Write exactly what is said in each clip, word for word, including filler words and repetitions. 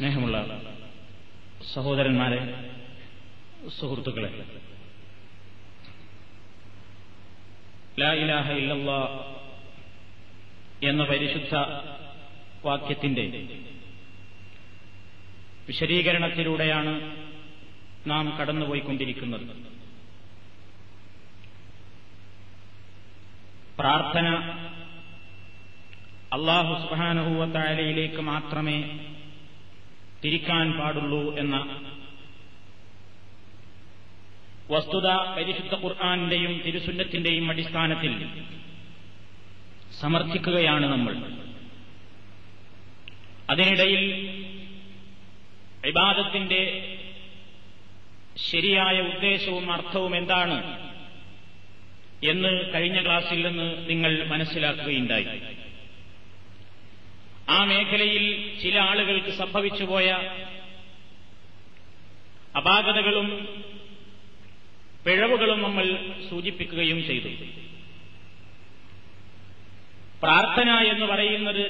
സ്നേഹമുള്ള സഹോദരന്മാരെ, സുഹൃത്തുക്കളെ, ലാ ഇലാഹ ഇല്ലല്ലാഹ് എന്ന പരിശുദ്ധ വാക്യത്തിന്റെ വിശദീകരണത്തിലൂടെയാണ് നാം കടന്നുപോയിക്കൊണ്ടിരിക്കുന്നത്. പ്രാർത്ഥന അല്ലാഹു സുബ്ഹാനഹു വ തആലയിലേക്ക് മാത്രമേ തിരിക്കാൻ പാടുള്ളൂ എന്ന വസ്തുത പരിശുദ്ധ ഖുർആാനിന്റെയും തിരുസുന്നത്തിന്റെയും അടിസ്ഥാനത്തിൽ സമർത്ഥിക്കുകയാണ് നമ്മൾ. അതിനിടയിൽ ഇബാദത്തിന്റെ ശരിയായ ഉദ്ദേശവും അർത്ഥവും എന്താണ് എന്ന് കഴിഞ്ഞ ക്ലാസ്സിൽ നിന്ന് നിങ്ങൾ മനസ്സിലാക്കുകയുണ്ടായി. ആ മേഖലയിൽ ചില ആളുകൾക്ക് സംഭവിച്ചുപോയ അപാകതകളും പിഴവുകളും നമ്മൾ സൂചിപ്പിക്കുകയും ചെയ്തു. പ്രാർത്ഥന എന്ന് പറയുന്നത്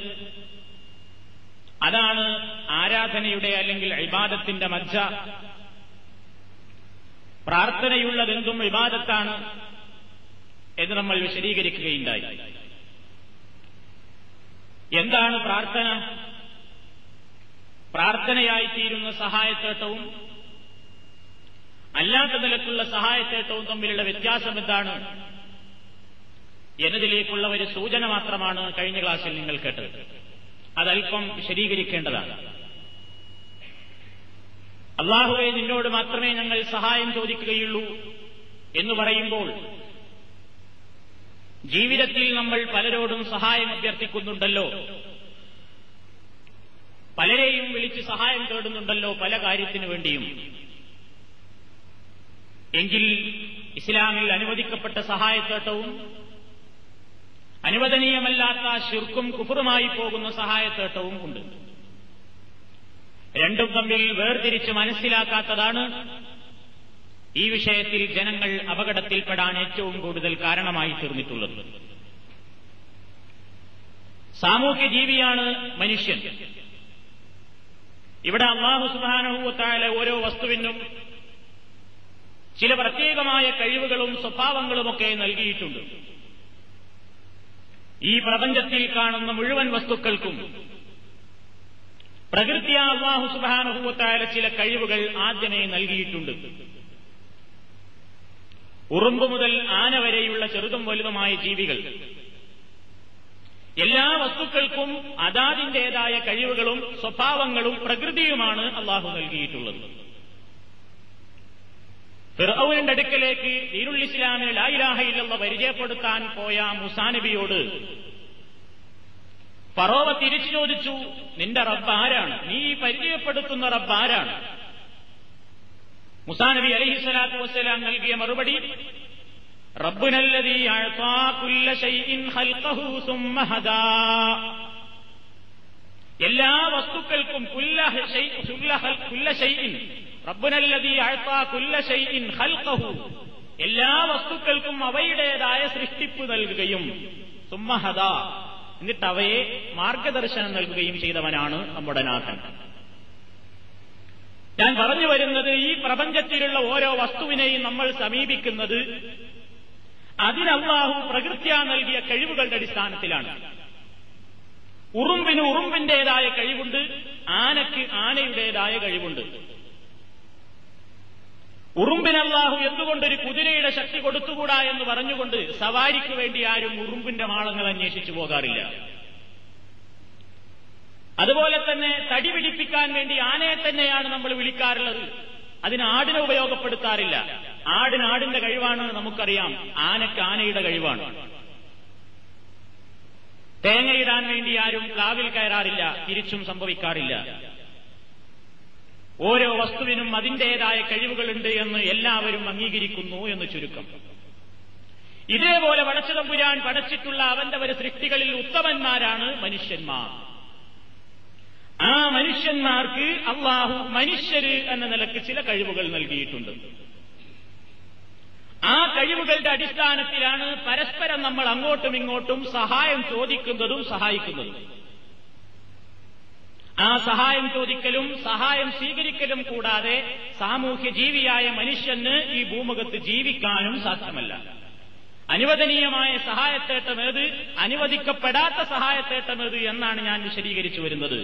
അതാണ് ആരാധനയുടെ അല്ലെങ്കിൽ ഇബാദത്തിന്റെ മജ്ജ. പ്രാർത്ഥനയുള്ളതെന്തും ഇബാദത്താണ് എന്ന് നമ്മൾ വിശദീകരിക്കുകയുണ്ടായി. എന്താണ് പ്രാർത്ഥന? പ്രാർത്ഥനയായിത്തീരുന്ന സഹായത്തേട്ടവും അല്ലാത്ത നിലക്കുള്ള സഹായത്തേട്ടവും തമ്മിലുള്ള വ്യത്യാസം എന്താണ് എന്നതിലേക്കുള്ള ഒരു സൂചന മാത്രമാണ് കഴിഞ്ഞ ക്ലാസ്സിൽ നിങ്ങൾ കേട്ടത്. അതല്പം വിശദീകരിക്കേണ്ടതാണ്. അല്ലാഹുവേ, നിന്നോട് മാത്രമേ ഞങ്ങൾ സഹായം ചോദിക്കുകയുള്ളൂ എന്ന് പറയുമ്പോൾ ജീവിതത്തിൽ നമ്മൾ പലരോടും സഹായം അഭ്യർത്ഥിക്കുന്നുണ്ടല്ലോ, പലരെയും വിളിച്ച് സഹായം തേടുന്നുണ്ടല്ലോ, പല കാര്യത്തിനു വേണ്ടിയും. എങ്കിൽ ഇസ്ലാമിൽ അനുവദിക്കപ്പെട്ട സഹായത്തേട്ടവും അനുവദനീയമല്ലാത്ത ശിർക്കും കുഫറുമായി പോകുന്ന സഹായത്തേട്ടവും ഉണ്ട്. രണ്ടും തമ്മിൽ വേർതിരിച്ച് മനസ്സിലാക്കാത്തതാണ് ഈ വിഷയത്തിൽ ജനങ്ങൾ അപകടത്തിൽപ്പെടാൻ ഏറ്റവും കൂടുതൽ കാരണമായി തീർന്നിട്ടുള്ളത്. സാമൂഹ്യ ജീവിയാണ് മനുഷ്യൻ. ഇവിടെ അല്ലാഹു സുബ്ഹാനഹു വ തആല ഓരോ വസ്തുവിനും ചില പ്രത്യേകമായ കഴിവുകളും സ്വഭാവങ്ങളുമൊക്കെ നൽകിയിട്ടുണ്ട്. ഈ പ്രപഞ്ചത്തിൽ കാണുന്ന മുഴുവൻ വസ്തുക്കൾക്കും പ്രകൃത്യാ അല്ലാഹു സുബ്ഹാനഹു വ തആല ചില കഴിവുകൾ ആദ്യമേ നൽകിയിട്ടുണ്ട്. ഉറുമ്പ് മുതൽ ആന വരെയുള്ള ചെറുതും വലുതുമായ ജീവികൾ, എല്ലാ വസ്തുക്കൾക്കും അതാതിന്റേതായ കഴിവുകളും സ്വഭാവങ്ങളും പ്രകൃതിയുമാണ് അല്ലാഹു നൽകിയിട്ടുള്ളത്. ഫിർഔനിന്റെ അടുക്കലേക്ക് ദീനുൽ ഇസ്ലാമിനെ ലാ ഇലാഹ ഇല്ലല്ലാഹ് പരിചയപ്പെടുത്താൻ പോയ മൂസാ നബിയോട് ഫറോവ തിരിച്ചു ചോദിച്ചു, നിന്റെ റബ്ബ് ആരാണ്? നീ പരിചയപ്പെടുത്തുന്ന റബ്ബ് ആരാണ്? മൂസാ നബി അലൈഹിസ്സലാത്തു വസ്സലാം നൽകിയ മറുപടി, റബ്ബുനല്ലദീ അഅതാ കുല്ല ശൈഇൻ ഖൽഖഹു സുമ്മ ഹദാ. എല്ലാ വസ്തുക്കൾക്കും കുല്ല ശൈഇൻ കുല്ല കുല്ല ശൈഇൻ റബ്ബുനല്ലദീ അഅതാ കുല്ല ശൈഇൻ ഖൽഖഹു, എല്ലാ വസ്തുക്കൾക്കും അവയുടേതായ സൃഷ്ടിപ്പ് നൽകുകയും സുമ്മ ഹദാ എന്നിട്ട് അവയെ മാർഗദർശനം നൽകുകയും ചെയ്തവനാണ് നമ്മുടെ നാഥൻ. ഞാൻ പറഞ്ഞു വരുന്നത്, ഈ പ്രപഞ്ചത്തിലുള്ള ഓരോ വസ്തുവിനെയും നമ്മൾ സമീപിക്കുന്നത് അതിന് അല്ലാഹു പ്രകൃത്യാ നൽകിയ കഴിവുകളുടെ അടിസ്ഥാനത്തിലാണ്. ഉറുമ്പിന് ഉറുമ്പിന്റേതായ കഴിവുണ്ട്, ആനയ്ക്ക് ആനയുടേതായ കഴിവുണ്ട്. ഉറുമ്പിന് അല്ലാഹു എന്തുകൊണ്ടൊരു കുതിരയുടെ ശക്തി കൊടുത്തുകൂടാ എന്ന് പറഞ്ഞുകൊണ്ട് സവാരിക്ക് വേണ്ടി ആരും ഉറുമ്പിന്റെ മാളങ്ങൾ അന്വേഷിച്ചു പോകാറില്ല. അതുപോലെ തന്നെ തടി പിടിപ്പിക്കാൻ വേണ്ടി ആനയെ തന്നെയാണ് നമ്മൾ വിളിക്കാറുള്ളത്, അതിന് ആടിനെ ഉപയോഗപ്പെടുത്താറില്ല. ആടിന് ആടിന്റെ കഴിവാണ് നമുക്കറിയാം, ആനയ്ക്ക് ആനയുടെ കഴിവാണ്. തേങ്ങയിടാൻ വേണ്ടി ആരും പ്ലാവിൽ കയറാറില്ല, തിരിച്ചും സംഭവിക്കാറില്ല. ഓരോ വസ്തുവിനും അതിന്റേതായ കഴിവുകളുണ്ട് എന്ന് എല്ലാവരും അംഗീകരിക്കുന്നു എന്ന് ചുരുക്കം. ഇതേപോലെ പടച്ചതമ്പുരാൻ പടച്ചിട്ടുള്ള അവന്റെ ഒരു സൃഷ്ടികളിൽ ഉത്തമന്മാരാണ് മനുഷ്യന്മാർ. ആ മനുഷ്യന്മാർക്ക് അല്ലാഹു മനുഷ്യര് എന്ന നിലക്ക് ചില കഴിവുകൾ നൽകിയിട്ടുണ്ട്. ആ കഴിവുകളുടെ അടിസ്ഥാനത്തിലാണ് പരസ്പരം നമ്മൾ അങ്ങോട്ടും ഇങ്ങോട്ടും സഹായം ചോദിക്കുന്നതും സഹായിക്കുന്നതും. ആ സഹായം ചോദിക്കലും സഹായം സ്വീകരിക്കലും കൂടാതെ സാമൂഹ്യ ജീവിയായ മനുഷ്യന് ഈ ഭൂമുഖത്ത് ജീവിക്കാനും സാധ്യമല്ല. അനുവദനീയമായ സഹായത്തേട്ടമേത്, അനുവദിക്കപ്പെടാത്ത സഹായത്തേട്ടമേത് എന്നാണ് ഞാൻ വിശദീകരിച്ചു വരുന്നത്.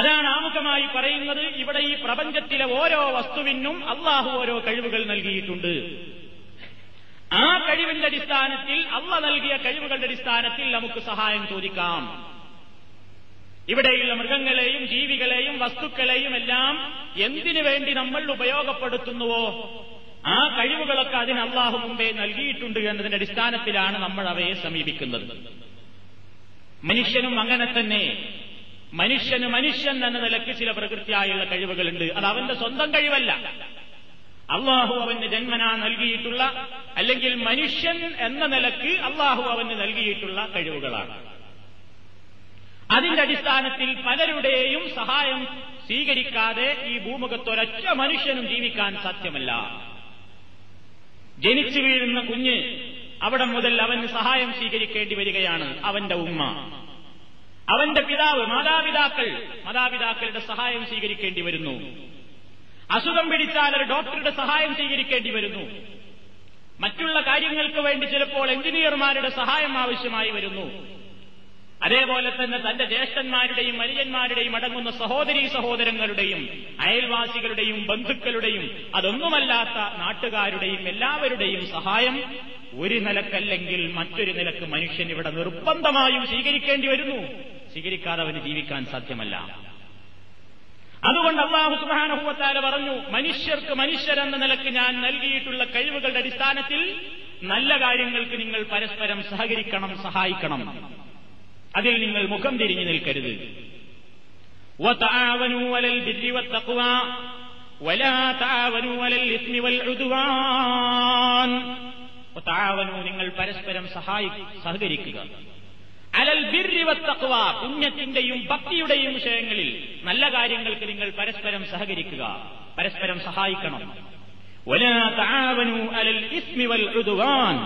അതാണ് ആമുഖമായി പറയുന്നത്. ഇവിടെ ഈ പ്രപഞ്ചത്തിലെ ഓരോ വസ്തുവിനും അള്ളാഹു ഓരോ കഴിവുകൾ നൽകിയിട്ടുണ്ട്. ആ കഴിവിന്റെ അടിസ്ഥാനത്തിൽ, അള്ളാഹു നൽകിയ കഴിവുകളുടെ അടിസ്ഥാനത്തിൽ നമുക്ക് സഹായം ചോദിക്കാം. ഇവിടെയുള്ള മൃഗങ്ങളെയും ജീവികളെയും വസ്തുക്കളെയും എല്ലാം എന്തിനു വേണ്ടി നമ്മൾ ഉപയോഗപ്പെടുത്തുന്നുവോ ആ കഴിവുകളൊക്കെ അതിന് അള്ളാഹു മുമ്പേ നൽകിയിട്ടുണ്ട് എന്നതിന്റെ അടിസ്ഥാനത്തിലാണ് നമ്മൾ അവയെ സമീപിക്കുന്നത്. മനുഷ്യനും അങ്ങനെ തന്നെ. മനുഷ്യന് മനുഷ്യൻ എന്ന നിലയ്ക്ക് ചില പ്രകൃതിയായുള്ള കഴിവുകളുണ്ട്. അത് അവന്റെ സ്വന്തം കഴിവല്ല, അള്ളാഹു അവന് ജന്മനാ നൽകിയിട്ടുള്ള, അല്ലെങ്കിൽ മനുഷ്യൻ എന്ന നിലയ്ക്ക് അള്ളാഹു അവന് നൽകിയിട്ടുള്ള കഴിവുകളാണ്. അതിന്റെ അടിസ്ഥാനത്തിൽ പലരുടെയും സഹായം സ്വീകരിക്കാതെ ഈ ഭൂമുഖത്തൊരൊറ്റ മനുഷ്യനും ജീവിക്കാൻ സാധ്യമല്ല. ജനിച്ചു വീഴുന്ന കുഞ്ഞ്, അവിടെ മുതൽ അവന് സഹായം സ്വീകരിക്കേണ്ടി വരികയാണ്. അവന്റെ ഉമ്മ, അവന്റെ പിതാവ്, മാതാപിതാക്കൾ, മാതാപിതാക്കളുടെ സഹായം സ്വീകരിക്കേണ്ടി വരുന്നു. അസുഖം പിടിച്ചാൽ ഒരു ഡോക്ടറുടെ സഹായം സ്വീകരിക്കേണ്ടി വരുന്നു. മറ്റുള്ള കാര്യങ്ങൾക്ക് വേണ്ടി ചിലപ്പോൾ എഞ്ചിനീയർമാരുടെ സഹായം ആവശ്യമായി വരുന്നു. അതേപോലെ തന്നെ തന്റെ ജ്യേഷ്ഠന്മാരുടെയും മരിയന്മാരുടെയും അടങ്ങുന്ന സഹോദരീ സഹോദരങ്ങളുടെയും അയൽവാസികളുടെയും ബന്ധുക്കളുടെയും അതൊന്നുമല്ലാത്ത നാട്ടുകാരുടെയും എല്ലാവരുടെയും സഹായം ഒരു നിലക്കല്ലെങ്കിൽ മറ്റൊരു നിലക്ക് മനുഷ്യൻ ഇവിടെ നിർബന്ധമായും സ്വീകരിക്കേണ്ടി വരുന്നു. സ്വീകരിക്കാതെ അവന് ജീവിക്കാൻ സാധ്യമല്ല. അതുകൊണ്ട് അല്ലാഹു സുബ്ഹാനഹു വ തആല പറഞ്ഞു, മനുഷ്യർക്ക് മനുഷ്യരെന്ന നിലക്ക് ഞാൻ നൽകിയിട്ടുള്ള കഴിവുകളുടെ അടിസ്ഥാനത്തിൽ നല്ല കാര്യങ്ങൾക്ക് നിങ്ങൾ പരസ്പരം സഹകരിക്കണം, സഹായിക്കണം. അതിൽ നിങ്ങൾ മുഖം തിരിഞ്ഞു നിൽക്കരുത്. വതആവനൂ അലൽ ബിർരി വത്തഖ്വാ വലാ തആവനൂ അലൽ ഇസ്മി വൽ ഉദ്വാൻ. വതആവനൂ, നിങ്ങൾ പരസ്പരം സഹകരിക്കുക. അലൽ ബിർരി വത്തഖ്വാ, പുണ്യത്തിന്റെയും ഭക്തിയുടെയും വിഷയങ്ങളിൽ നല്ല കാര്യങ്ങൾക്ക് നിങ്ങൾ പരസ്പരം സഹകരിക്കുക, പരസ്പരം സഹായിക്കണം. വലാ തആവനൂ അലൽ ഇസ്മി വൽ ഉദ്വാൻ,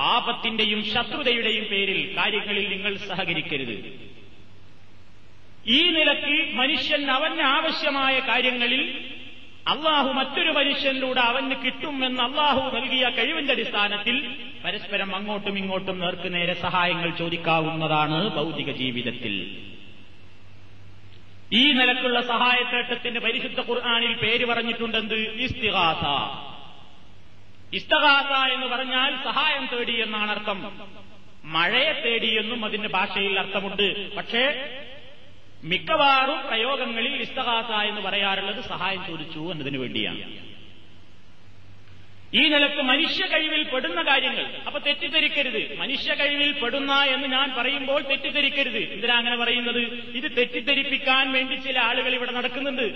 പാപത്തിന്റെയും ശത്രുതയുടെയും പേരിൽ കാര്യങ്ങളിൽ നിങ്ങൾ സഹകരിക്കരുത്. ഈ നിലയ്ക്ക് മനുഷ്യൻ അവന് ആവശ്യമായ കാര്യങ്ങളിൽ അള്ളാഹു മറ്റൊരു മനുഷ്യനിലൂടെ അവന് കിട്ടുമെന്ന് അള്ളാഹു നൽകിയ കഴിവിന്റെ അടിസ്ഥാനത്തിൽ പരസ്പരം അങ്ങോട്ടും ഇങ്ങോട്ടും നേർക്ക് നേരെ സഹായങ്ങൾ ചോദിക്കാവുന്നതാണ് ഭൗതിക ജീവിതത്തിൽ. ഈ നിലക്കുള്ള സഹായത്തേട്ടത്തിന്റെ പരിശുദ്ധ ഖുർആനിൽ പേര് പറഞ്ഞിട്ടുണ്ടെന്ന് ഇസ്തിഗാസ. ഇസ്തഗാസ എന്ന് പറഞ്ഞാൽ സഹായം തേടി എന്നാണ് അർത്ഥം. മഴയെ തേടിയെന്നും അതിന്റെ ഭാഷയിൽ അർത്ഥമുണ്ട്. പക്ഷേ മിക്കവാറും പ്രയോഗങ്ങളിൽ ഇസ്തഗാസ എന്ന് പറയാറുള്ളത് സഹായം ചോദിച്ചു എന്നതിനു വേണ്ടിയാണ്. ഈ നിലക്ക് മനുഷ്യ കഴിവിൽ പെടുന്ന കാര്യങ്ങൾ, അപ്പൊ തെറ്റിദ്ധരിക്കരുത്. മനുഷ്യ കഴിവിൽ പെടുന്ന എന്ന് ഞാൻ പറയുമ്പോൾ തെറ്റിദ്ധരിക്കരുത്. എന്തിനാ അങ്ങനെ പറയുന്നത്? ഇത് തെറ്റിദ്ധരിപ്പിക്കാൻ വേണ്ടി ചില ആളുകൾ ഇവിടെ നടക്കുന്നുണ്ട്.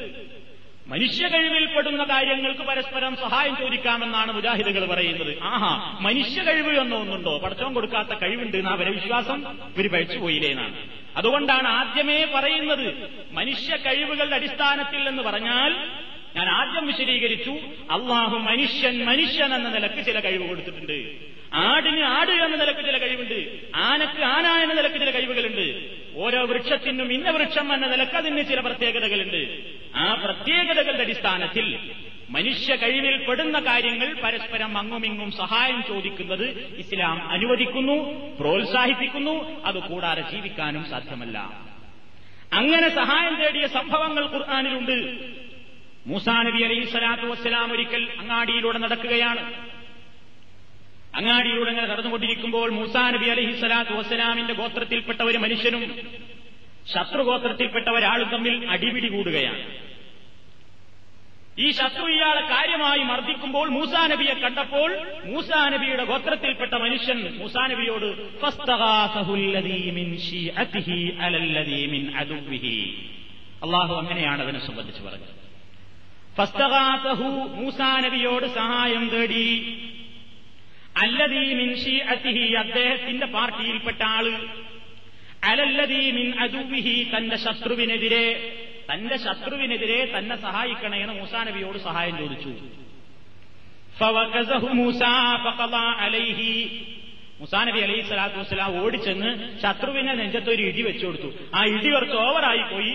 മനുഷ്യ കഴിവിൽപ്പെടുന്ന കാര്യങ്ങൾക്ക് പരസ്പരം സഹായം ചോദിക്കാമെന്നാണ് മുജാഹിദുകൾ പറയുന്നത്. ആഹാ, മനുഷ്യ കഴിവ് എന്നോ ഒന്നുണ്ടോ? പടച്ചോൻ കൊടുക്കാത്ത കഴിവുണ്ട് എന്നാ അവരെ വിശ്വാസം. ഒരു പഴിച്ചു പോയില്ലേന്നാണ്. അതുകൊണ്ടാണ് ആദ്യമേ പറയുന്നത് മനുഷ്യ കഴിവുകളുടെ അടിസ്ഥാനത്തിൽ എന്ന് പറഞ്ഞാൽ, ഞാൻ ആദ്യം വിശദീകരിച്ചു, അള്ളാഹു മനുഷ്യൻ മനുഷ്യൻ എന്ന നിലക്ക് ചില കഴിവ് കൊടുത്തിട്ടുണ്ട്. ആടിന് ആട് എന്ന നിലക്ക് ചില കഴിവുണ്ട്. ആനക്ക് ആന എന്ന നിലക്ക് ചില കഴിവുകളുണ്ട്. ഓരോ വൃക്ഷത്തിനും ഇന്ന വൃക്ഷം എന്ന നിലക്ക് അതിന് ചില പ്രത്യേകതകളുണ്ട്. ആ പ്രത്യേകതകളുടെ അടിസ്ഥാനത്തിൽ മനുഷ്യ കഴിവിൽ പെടുന്ന കാര്യങ്ങൾ പരസ്പരം അങ്ങുമിങ്ങും സഹായം ചോദിക്കുന്നത് ഇസ്ലാം അനുവദിക്കുന്നു, പ്രോത്സാഹിപ്പിക്കുന്നു. അതുകൂടാതെ ജീവിക്കാനും സാധ്യമല്ല. അങ്ങനെ സഹായം തേടിയ സംഭവങ്ങൾ ഖുർആനിലുണ്ട്. മൂസാ നബി അലൈഹിസ്സലാത്തു വസ്സലാം ഒരിക്കൽ അങ്ങാടിയിലൂടെ നടക്കുകയാണ്. അങ്ങാടിയിലൂടെ അങ്ങനെ നടന്നുകൊണ്ടിരിക്കുമ്പോൾ മൂസാ നബി അലൈഹിസ്സലാത്തു വസ്സലാമിന്റെ ഗോത്രത്തിൽപ്പെട്ട ഒരു മനുഷ്യനും ശത്രുഗോത്രത്തിൽപ്പെട്ട ഒരാളും തമ്മിൽ അടിപിടി കൂടുകയാണ്. ഈ ശത്രു ഇയാളെ കാര്യമായി മർദ്ദിക്കുമ്പോൾ മൂസാ നബിയെ കണ്ടപ്പോൾ മൂസാ നബിയുടെ ഗോത്രത്തിൽപ്പെട്ട മനുഷ്യൻ മൂസാ നബിയോട് ഫസ്തഗാസഹുല്ലദീ മിൻ ശീഅതിഹി അലല്ലദീ മിൻ അദുവ്വിഹി, അല്ലാഹു അങ്ങനെയാണ് അതിനെ സംബന്ധിച്ച് പറഞ്ഞത്. ഫസ്തഗാസഹു, മൂസാ നബിയോട് സഹായം തേടി. അല്ലദീ മിൻ ശീഅതിഹി, അദ്ദേഹത്തിന്റെ പാർട്ടിയിൽപ്പെട്ട ആള്. അലല്ലദീ മിൻ അദുവ്വിഹി, തന്റെ ശത്രുവിനെതിരെ തന്റെ ശത്രുവിനെതിരെ തന്നെ സഹായിക്കണേന്ന് മൂസാ നബിയോട് സഹായം ചോദിച്ചു. ഫവകസഹു മൂസാ ഫഖളാ അലൈഹി, മൂസാ നബി അലൈഹി സ്വലാത്തു വസ്സലാം ഓടിച്ചെന്ന് ശത്രുവിനെ നെഞ്ചത്ത് ഒരു ഇടി വെച്ചു കൊടുത്തു. ആ ഇടി കുറച്ച് ഓവറായി പോയി.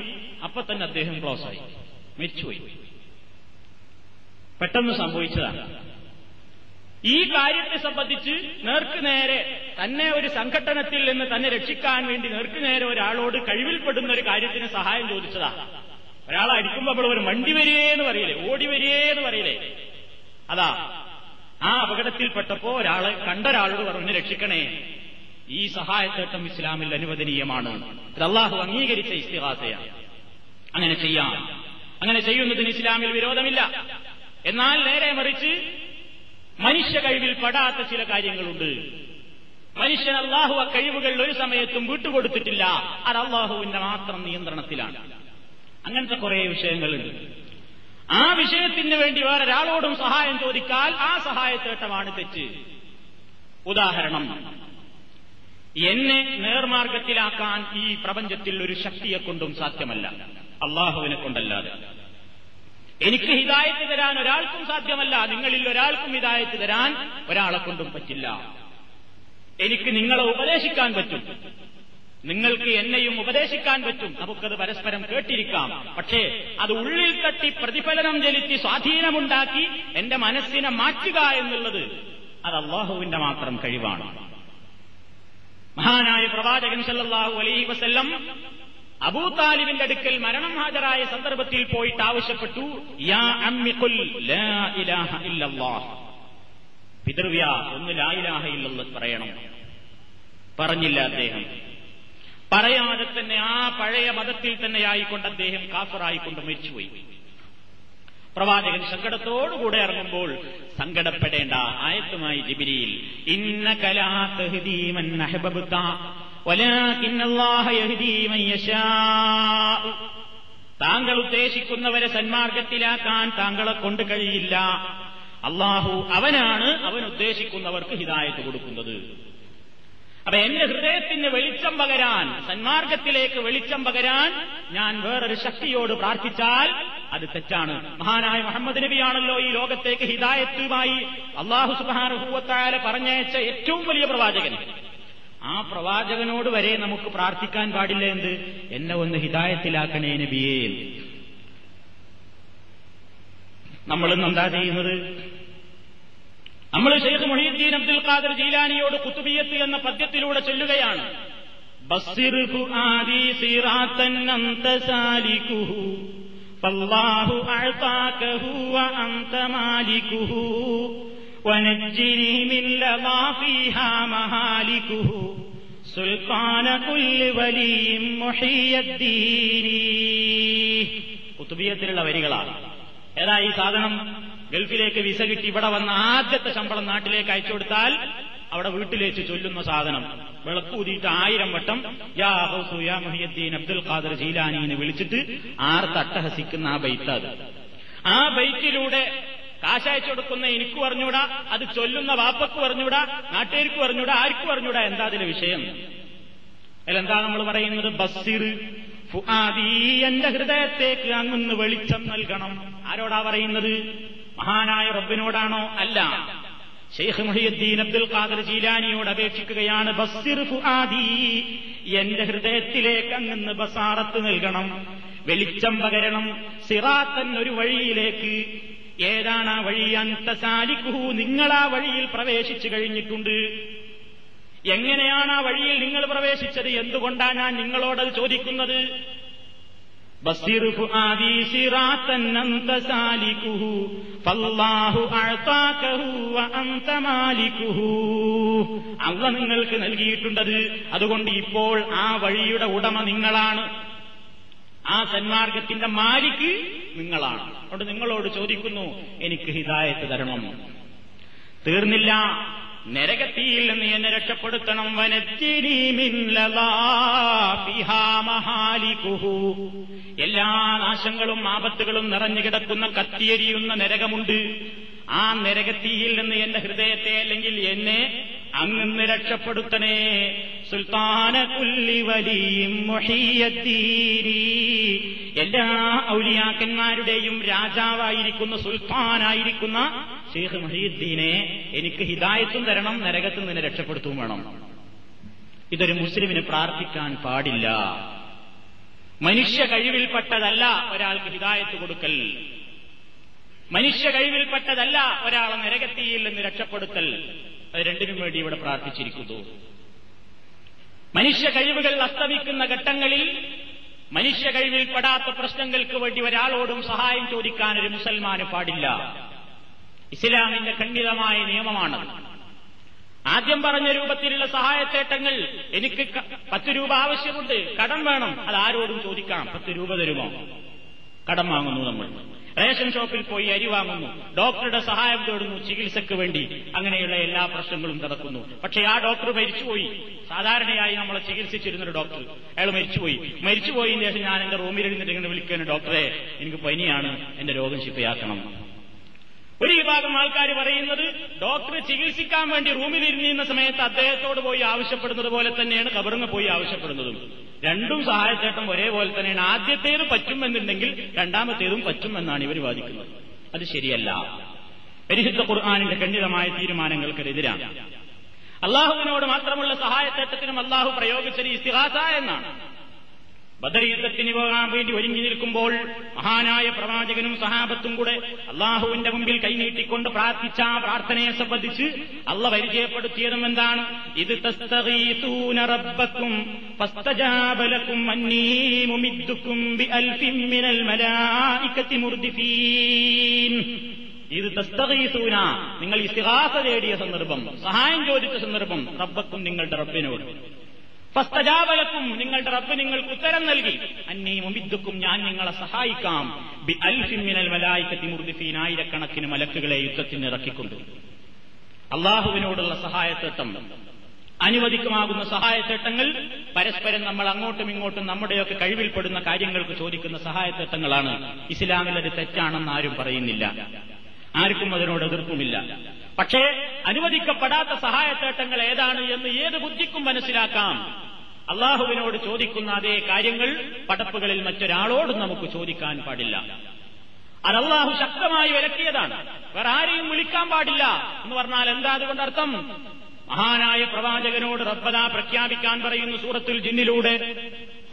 അപ്പൊ തന്നെ അദ്ദേഹം ക്ലോസ് ആയി, മരിച്ചുപോയി. പെട്ടെന്ന് സംഭവിച്ചതാണ്. ഈ കാര്യത്തെ സംബന്ധിച്ച് നേർക്കുനേരെ തന്നെ ഒരു സംഘട്ടനത്തിൽ നിന്ന് തന്നെ രക്ഷിക്കാൻ വേണ്ടി നേർക്കുനേരെ ഒരാളോട് കഴിവിൽപ്പെടുന്ന ഒരു കാര്യത്തിന് സഹായം ചോദിച്ചതാ. ഒരാളെ അടിക്കുമ്പോ നമ്മൾ ഒരു മണ്ടി വരികയെന്ന് പറയില്ലേ, ഓടി വരികയെന്ന് പറയില്ലേ, അതാ. ആ അപകടത്തിൽപ്പെട്ടപ്പോ ഒരാളെ കണ്ടൊരാളോട് പറഞ്ഞ് രക്ഷിക്കണേ, ഈ സഹായത്തേട്ടം ഇസ്ലാമിൽ അനുവദനീയമാണ്, ഇത് അള്ളാഹു അംഗീകരിച്ച ഇസ്തിഗാസയാണ്, അങ്ങനെ ചെയ്യാം. അങ്ങനെ ചെയ്യുന്നതിന് ഇസ്ലാമിൽ വിരോധമില്ല. എന്നാൽ നേരെ മറിച്ച് മനുഷ്യ കഴിവിൽ പെടാത്ത ചില കാര്യങ്ങളുണ്ട്. മനുഷ്യൻ അള്ളാഹു ആ കഴിവുകളിൽ ഒരു സമയത്തും വിട്ടുകൊടുത്തിട്ടില്ല. അത് അള്ളാഹുവിന്റെ മാത്രം നിയന്ത്രണത്തിലാണ്. അങ്ങനത്തെ കുറെ വിഷയങ്ങളുണ്ട്. ആ വിഷയത്തിന് വേണ്ടി വേറൊരാളോടും സഹായം ചോദിച്ചാൽ ആ സഹായത്തേട്ടമാണ് തെറ്റ്. ഉദാഹരണം, എന്നെ നേർമാർഗത്തിലാക്കാൻ ഈ പ്രപഞ്ചത്തിൽ ഒരു ശക്തിയെ കൊണ്ടും സാധ്യമല്ല, അള്ളാഹുവിനെ കൊണ്ടല്ലാതെ. എനിക്ക് ഹിദായത്ത് തരാൻ ഒരാൾക്കും സാധ്യമല്ല, നിങ്ങളിൽ ഒരാൾക്കും ഹിദായത്ത് തരാൻ ഒരാളെ കൊണ്ടും പറ്റില്ല. എനിക്ക് നിങ്ങളെ ഉപദേശിക്കാൻ പറ്റും, നിങ്ങൾക്ക് എന്നെയും ഉപദേശിക്കാൻ പറ്റും, നമുക്കത് പരസ്പരം കേട്ടിരിക്കാം. പക്ഷേ അത് ഉള്ളിൽ തട്ടി പ്രതിഫലനം ചെലുത്തി സ്വാധീനമുണ്ടാക്കി എന്റെ മനസ്സിനെ മാറ്റുക എന്നുള്ളത് അത് അള്ളാഹുവിന്റെ മാത്രം കഴിവാണ്. മഹാനായ പ്രവാചകൻ സല്ലല്ലാഹു അലൈഹി വസല്ലം അബൂതാലിബിന്റെ അടുക്കൽ മരണം ഹാജരായ സന്ദർഭത്തിൽ പോയിട്ട് ആവശ്യപ്പെട്ടു, യാ അമ്മി ഖുൽ ലാ ഇലാഹ ഇല്ലല്ലാഹ്, പിതൃവ്യ ഒന്ന് ലാ ഇലാഹ ഇല്ലല്ലാഹ് പറയണം. പറഞ്ഞില്ല. അദ്ദേഹം പറയാതെ തന്നെ ആ പഴയ മതത്തിൽ തന്നെ ആയിക്കൊണ്ട് അദ്ദേഹം കാഫറായിക്കൊണ്ട് മരിച്ചുപോയി. പ്രവാചകൻ സങ്കടത്തോടുകൂടെ ഇറങ്ങുമ്പോൾ സങ്കടപ്പെടേണ്ട ആയത്തുമായി ജിബ്രീൽ, ഇന്നക ലാ തഹ്ദീ മൻ അഹ്ബബ്ത വലാകിന്ന അല്ലാഹു യഹ്ദീ മൻ യശാ, താങ്കൾ ഉദ്ദേശിക്കുന്നവരെ സന്മാർഗത്തിലാക്കാൻ താങ്കളെ കൊണ്ട് കഴിയില്ല, അള്ളാഹു അവനാണ് അവൻ ഉദ്ദേശിക്കുന്നവർക്ക് ഹിദായത്ത് കൊടുക്കുന്നത്. അപ്പൊ എന്റെ ഹൃദയത്തിന് വെളിച്ചം പകരാൻ, സന്മാർഗത്തിലേക്ക് വെളിച്ചം പകരാൻ ഞാൻ വേറൊരു ശക്തിയോട് പ്രാർത്ഥിച്ചാൽ അത് തെറ്റാണ്. മഹാനായ മുഹമ്മദ് നബിയാണല്ലോ ഈ ലോകത്തേക്ക് ഹിദായത്തുമായി അള്ളാഹു സുബ്ഹാനഹു വ തആല പറഞ്ഞയച്ച ഏറ്റവും വലിയ പ്രവാചകൻ. ആ പ്രവാചകനോട് വരെ നമുക്ക് പ്രാർത്ഥിക്കാൻ പാടില്ല എന്ത്, എന്നെ ഒന്ന് ഹിദായത്തിലാക്കണേ നബിയേ. നമ്മളും എന്താ ചെയ്യുന്നത്? നമ്മൾ ശൈഖ് മുഹീദ്ദീൻ അബ്ദുൽ ഖാദിർ ജീലാനിയോട് ഖുതുബിയ്യത്ത് എന്ന പദ്യത്തിലൂടെ ചൊല്ലുകയാണ്, ബസ്സിർ ഫുആദി സിറാതൻ അൻത സാലികുഹു ഫല്ലാഹു അഅതാകഹു വ അൻത മാലികുഹു വനജ്ജിനി മിൻ ലമാ ഫീഹാ മഹാലികുഹു സുൽത്താന കുല്ലി വലിയിൻ മുഹിയദ്ദീനി. ഖുതുബിയ്യത്തിലുള്ള വരികളാണ്. ഏതാ ഈ സാധനം? ഗൾഫിലേക്ക് വിസ കിട്ടി ഇവിടെ വന്ന ആദ്യത്തെ ശമ്പളം നാട്ടിലേക്ക് അയച്ചു കൊടുത്താൽ അവിടെ വീട്ടിലേക്ക് ചൊല്ലുന്ന സാധനം വിളക്കൂതിയിട്ട് ആയിരം വട്ടം യാ ഹൗസു യാ മുഹിയുദ്ദീൻ അബ്ദുൽ ഖാദിർ ജീലാനി എന്ന് വിളിച്ചിട്ട് ആർത്ത് അട്ടഹസിക്കുന്ന ആ ബൈത്ത്. അത് ആ ബൈത്തിലൂടെ കാശയച്ചു കൊടുക്കുന്ന എനിക്ക് പറഞ്ഞുകൂടാ, അത് ചൊല്ലുന്ന വാപ്പക്ക് പറഞ്ഞുകൂടാ, നാട്ടുകാർക്ക് പറഞ്ഞുകൂടാ, ആർക്കും പറഞ്ഞുകൂടാ. എന്താ അതിലെ വിഷയം? അതിലെന്താ നമ്മൾ പറയുന്നത്? ബസ്സിർ ഫുആദി, എന്റെ ഹൃദയത്തേക്ക് അങ്ങൊന്ന് വെളിച്ചം നൽകണം. ആരോടാ പറയുന്നത്? മഹാനായ റബ്ബിനോടാണോ? അല്ല, ശൈഖ് മുഹിയുദ്ദീൻ അബ്ദുൽ ഖാദിർ ജീലാനിയോട് അപേക്ഷിക്കുകയാണ്, ബസ്സിർ ഫുആദി, എന്റെ ഹൃദയത്തിലേക്ക് അങ്ങ് ബസാറത്ത് നൽകണം, വെളിച്ചം പകരണം, സിറാത്തൻ, ഒരു വഴിയിലേക്ക്. ഏതാണ് ആ വഴി? അൻത സാലികുഹു, നിങ്ങളാ വഴിയിൽ പ്രവേശിച്ചു കഴിഞ്ഞിട്ടുണ്ട്. എങ്ങനെയാണ് ആ വഴിയിൽ നിങ്ങൾ പ്രവേശിച്ചത്? എന്തുകൊണ്ടാണ് ഞാൻ നിങ്ങളോടത് ചോദിക്കുന്നത്? ബസ്സിർ ഫുആദി സിറാതൻ അൻത സാലികുഹു ഫല്ലാഹു അഅതാകഹു വ അൻത മാലികുഹു, അല്ലാഹു നിങ്ങൾക്ക് നൽകിയിട്ടുണ്ടത്, അതുകൊണ്ട് ഇപ്പോൾ ആ വഴിയുടെ ഉടമ നിങ്ങളാണ്, ആ സന്മാർഗത്തിന്റെ മാലിക് നിങ്ങളാണ്. അതുകൊണ്ട് നിങ്ങളോട് ചോദിക്കുന്നു, എനിക്ക് ഹിദായത്ത് തരണം. തീർന്നില്ല, നരകത്തിൽ നിന്ന് എന്നെ രക്ഷപ്പെടുത്തണം. വനജ്ജിനി മിൻ ലളാഫിഹാ മഹാലികുഹു, എല്ലാ നാശങ്ങളും ആപത്തുകളും നിറഞ്ഞു കിടക്കുന്ന കത്തിയെരിയുന്ന നരകമുണ്ട്, ആ നരകത്തിൽ നിന്ന് എന്റെ ഹൃദയത്തെ അല്ലെങ്കിൽ എന്നെ അങ്ങ് രക്ഷപ്പെടുത്തണേ. സുൽത്താന കുല്ലി വലിയിൻ മുഹിയദ്ദീനി, എല്ലാ ഔലിയാക്കന്മാരുടെയും രാജാവായിരിക്കുന്ന സുൽത്താനായിരിക്കുന്ന ഷെയ്ഖ് മുഹീദ്ദീനെ എനിക്ക് ഹിദായത്തും തരണം, നരകത്തിൽ നിന്ന് രക്ഷപ്പെടുത്തും വേണം. ഇതൊരു മുസ്ലിമിന് പ്രാർത്ഥിക്കാൻ പാടില്ല. മനുഷ്യ കഴിവിൽപ്പെട്ടതല്ല ഒരാൾക്ക് ഹിദായത്ത് കൊടുക്കൽ, മനുഷ്യ കഴിവിൽപ്പെട്ടതല്ല ഒരാളെ നരകത്തിൽ നിന്ന് രക്ഷപ്പെടുത്തൽ. അത് രണ്ടിനും വേണ്ടി ഇവിടെ പ്രാർത്ഥിച്ചിരിക്കുന്നു. മനുഷ്യ കഴിവുകൾ അസ്തമിക്കുന്ന ഘട്ടങ്ങളിൽ മനുഷ്യ കഴിവിൽപ്പെടാത്ത പ്രശ്നങ്ങൾക്ക് വേണ്ടി ഒരാളോടും സഹായം ചോദിക്കാൻ ഒരു മുസൽമാന് പാടില്ല. ഇസ്ലാമിന്റെ ഖണ്ഡിതമായ നിയമമാണ്. ആദ്യം പറഞ്ഞ രൂപത്തിലുള്ള സഹായത്തേട്ടങ്ങൾ, എനിക്ക് പത്ത് രൂപ ആവശ്യമുണ്ട്, കടം വേണം, അത് ആരോടും ചോദിക്കാം. പത്ത് രൂപ തരുമോ? കടം വാങ്ങുന്നു നമ്മൾ. റേഷൻ ഷോപ്പിൽ പോയി അരി വാങ്ങുന്നു, ഡോക്ടറുടെ സഹായം തേടുന്നു ചികിത്സക്ക് വേണ്ടി. അങ്ങനെയുള്ള എല്ലാ പ്രശ്നങ്ങളും നടക്കുന്നു. പക്ഷേ ആ ഡോക്ടർ മരിച്ചുപോയി. സാധാരണയായി നമ്മളെ ചികിത്സിച്ചിരുന്നൊരു ഡോക്ടർ അയാൾ മരിച്ചുപോയി. മരിച്ചുപോയതിനു ശേഷം ഞാൻ എന്റെ റൂമിലിരുന്നിട്ട് ഇങ്ങനെ വിളിക്കുകയാണ്, ഡോക്ടറെ എനിക്ക് പനിയാണ്, എന്റെ രോഗം ശിപ്പയാക്കണം. ഒരു വിഭാഗം ആൾക്കാർ പറയുന്നത് ഡോക്ടർ ചികിത്സിക്കാൻ വേണ്ടി റൂമിലിരുന്നിരുന്ന സമയത്ത് അദ്ദേഹത്തോട് പോയി ആവശ്യപ്പെടുന്നത് പോലെ തന്നെയാണ് കബറിന് പോയി ആവശ്യപ്പെടുന്നതും. രണ്ടും സഹായത്തേട്ടം ഒരേപോലെ തന്നെയാണ്. ആദ്യത്തേത് പറ്റുമെന്നുണ്ടെങ്കിൽ രണ്ടാമത്തേതും പറ്റുമെന്നാണ് ഇവർ വാദിക്കുന്നത്. അത് ശരിയല്ല. പരിശുദ്ധ ഖുർആനിന്റെ ഖണ്ഡിതമായ തീരുമാനങ്ങൾക്കെതിരാണ്. അള്ളാഹുവിനോട് മാത്രമുള്ള സഹായത്തേട്ടത്തിനും അള്ളാഹു പ്രയോഗിച്ചത് ഇസ്തിഗാസ എന്നാണ്. ബദർ യുദ്ധത്തിന് പോകാൻ വേണ്ടി ഒരുങ്ങി നിൽക്കുമ്പോൾ മഹാനായ പ്രവാചകനും സഹാബത്തും കൂടെ അള്ളാഹുവിന്റെ മുമ്പിൽ കൈനീട്ടിക്കൊണ്ട് പ്രാർത്ഥിച്ച ആ പ്രാർത്ഥനയെ സംബന്ധിച്ച് അള്ള പരിചയപ്പെടുത്തിയതും എന്താണ്? ഇത് തസ്തഗീതൂന റബ്ബക്കും ഫസ്തജാബ ലക്കും അന്നീ മുമിദ്ദുക്കും ബിഅൽഫിൻ മിനൽ മലായികതി മുർദിഫീൻ. ഇത് തസ്തഗീതൂന, നിങ്ങൾ ഇസ്തിഗാസ തേടിയ സന്ദർഭം, സഹായം ചോദിച്ച സന്ദർഭം, റബ്ബക്കും നിങ്ങളുടെ റബ്ബിനോട്, ഫസ്തജാബലക്കും നിങ്ങളുടെ റബ്ബ് നിങ്ങൾക്ക് ഉത്തരം നൽകി, അന്നീ മുമിദ്ദുക്കും ഞാൻ നിങ്ങളെ സഹായിക്കാം, ബി അൽഫിൻ മിനൽ മലായികതി മുർദിഫീൻ ആയിരക്കണക്കിന് മലക്കുകളെ യുദ്ധത്തിന് ഇറക്കിക്കൊണ്ട്. അള്ളാഹുവിനോടുള്ള സഹായത്തേട്ടം, അനുവദിക്കുമാകുന്ന സഹായത്തേട്ടങ്ങൾ പരസ്പരം നമ്മൾ അങ്ങോട്ടും ഇങ്ങോട്ടും നമ്മുടെയൊക്കെ കഴിവിൽപ്പെടുന്ന കാര്യങ്ങൾക്ക് ചോദിക്കുന്ന സഹായത്തേട്ടങ്ങളാണ്. ഇസ്ലാമിലത് തെറ്റാണെന്ന് ആരും പറയുന്നില്ല, ആർക്കും അതിനോട് എതിർപ്പുമില്ല. പക്ഷേ അനുവദിക്കപ്പെടാത്ത സഹായത്തേട്ടങ്ങൾ ഏതാണ് എന്ന് ഏത് ബുദ്ധിക്കും മനസ്സിലാക്കാം. അള്ളാഹുവിനോട് ചോദിക്കുന്ന അതേ കാര്യങ്ങൾ പടപ്പുകളിൽ മറ്റൊരാളോടും നമുക്ക് ചോദിക്കാൻ പാടില്ല. അത് അള്ളാഹു ശക്തമായി വിലക്കിയതാണ്. വേറെ ആരെയും വിളിക്കാൻ പാടില്ല എന്ന് പറഞ്ഞാൽ എന്താ അതുകൊണ്ട് അർത്ഥം? മഹാനായ പ്രവാചകനോട് റബ്ബന പ്രഖ്യാപിക്കാൻ പറയുന്നു സൂറത്തുൽ ജിന്നിലൂടെ,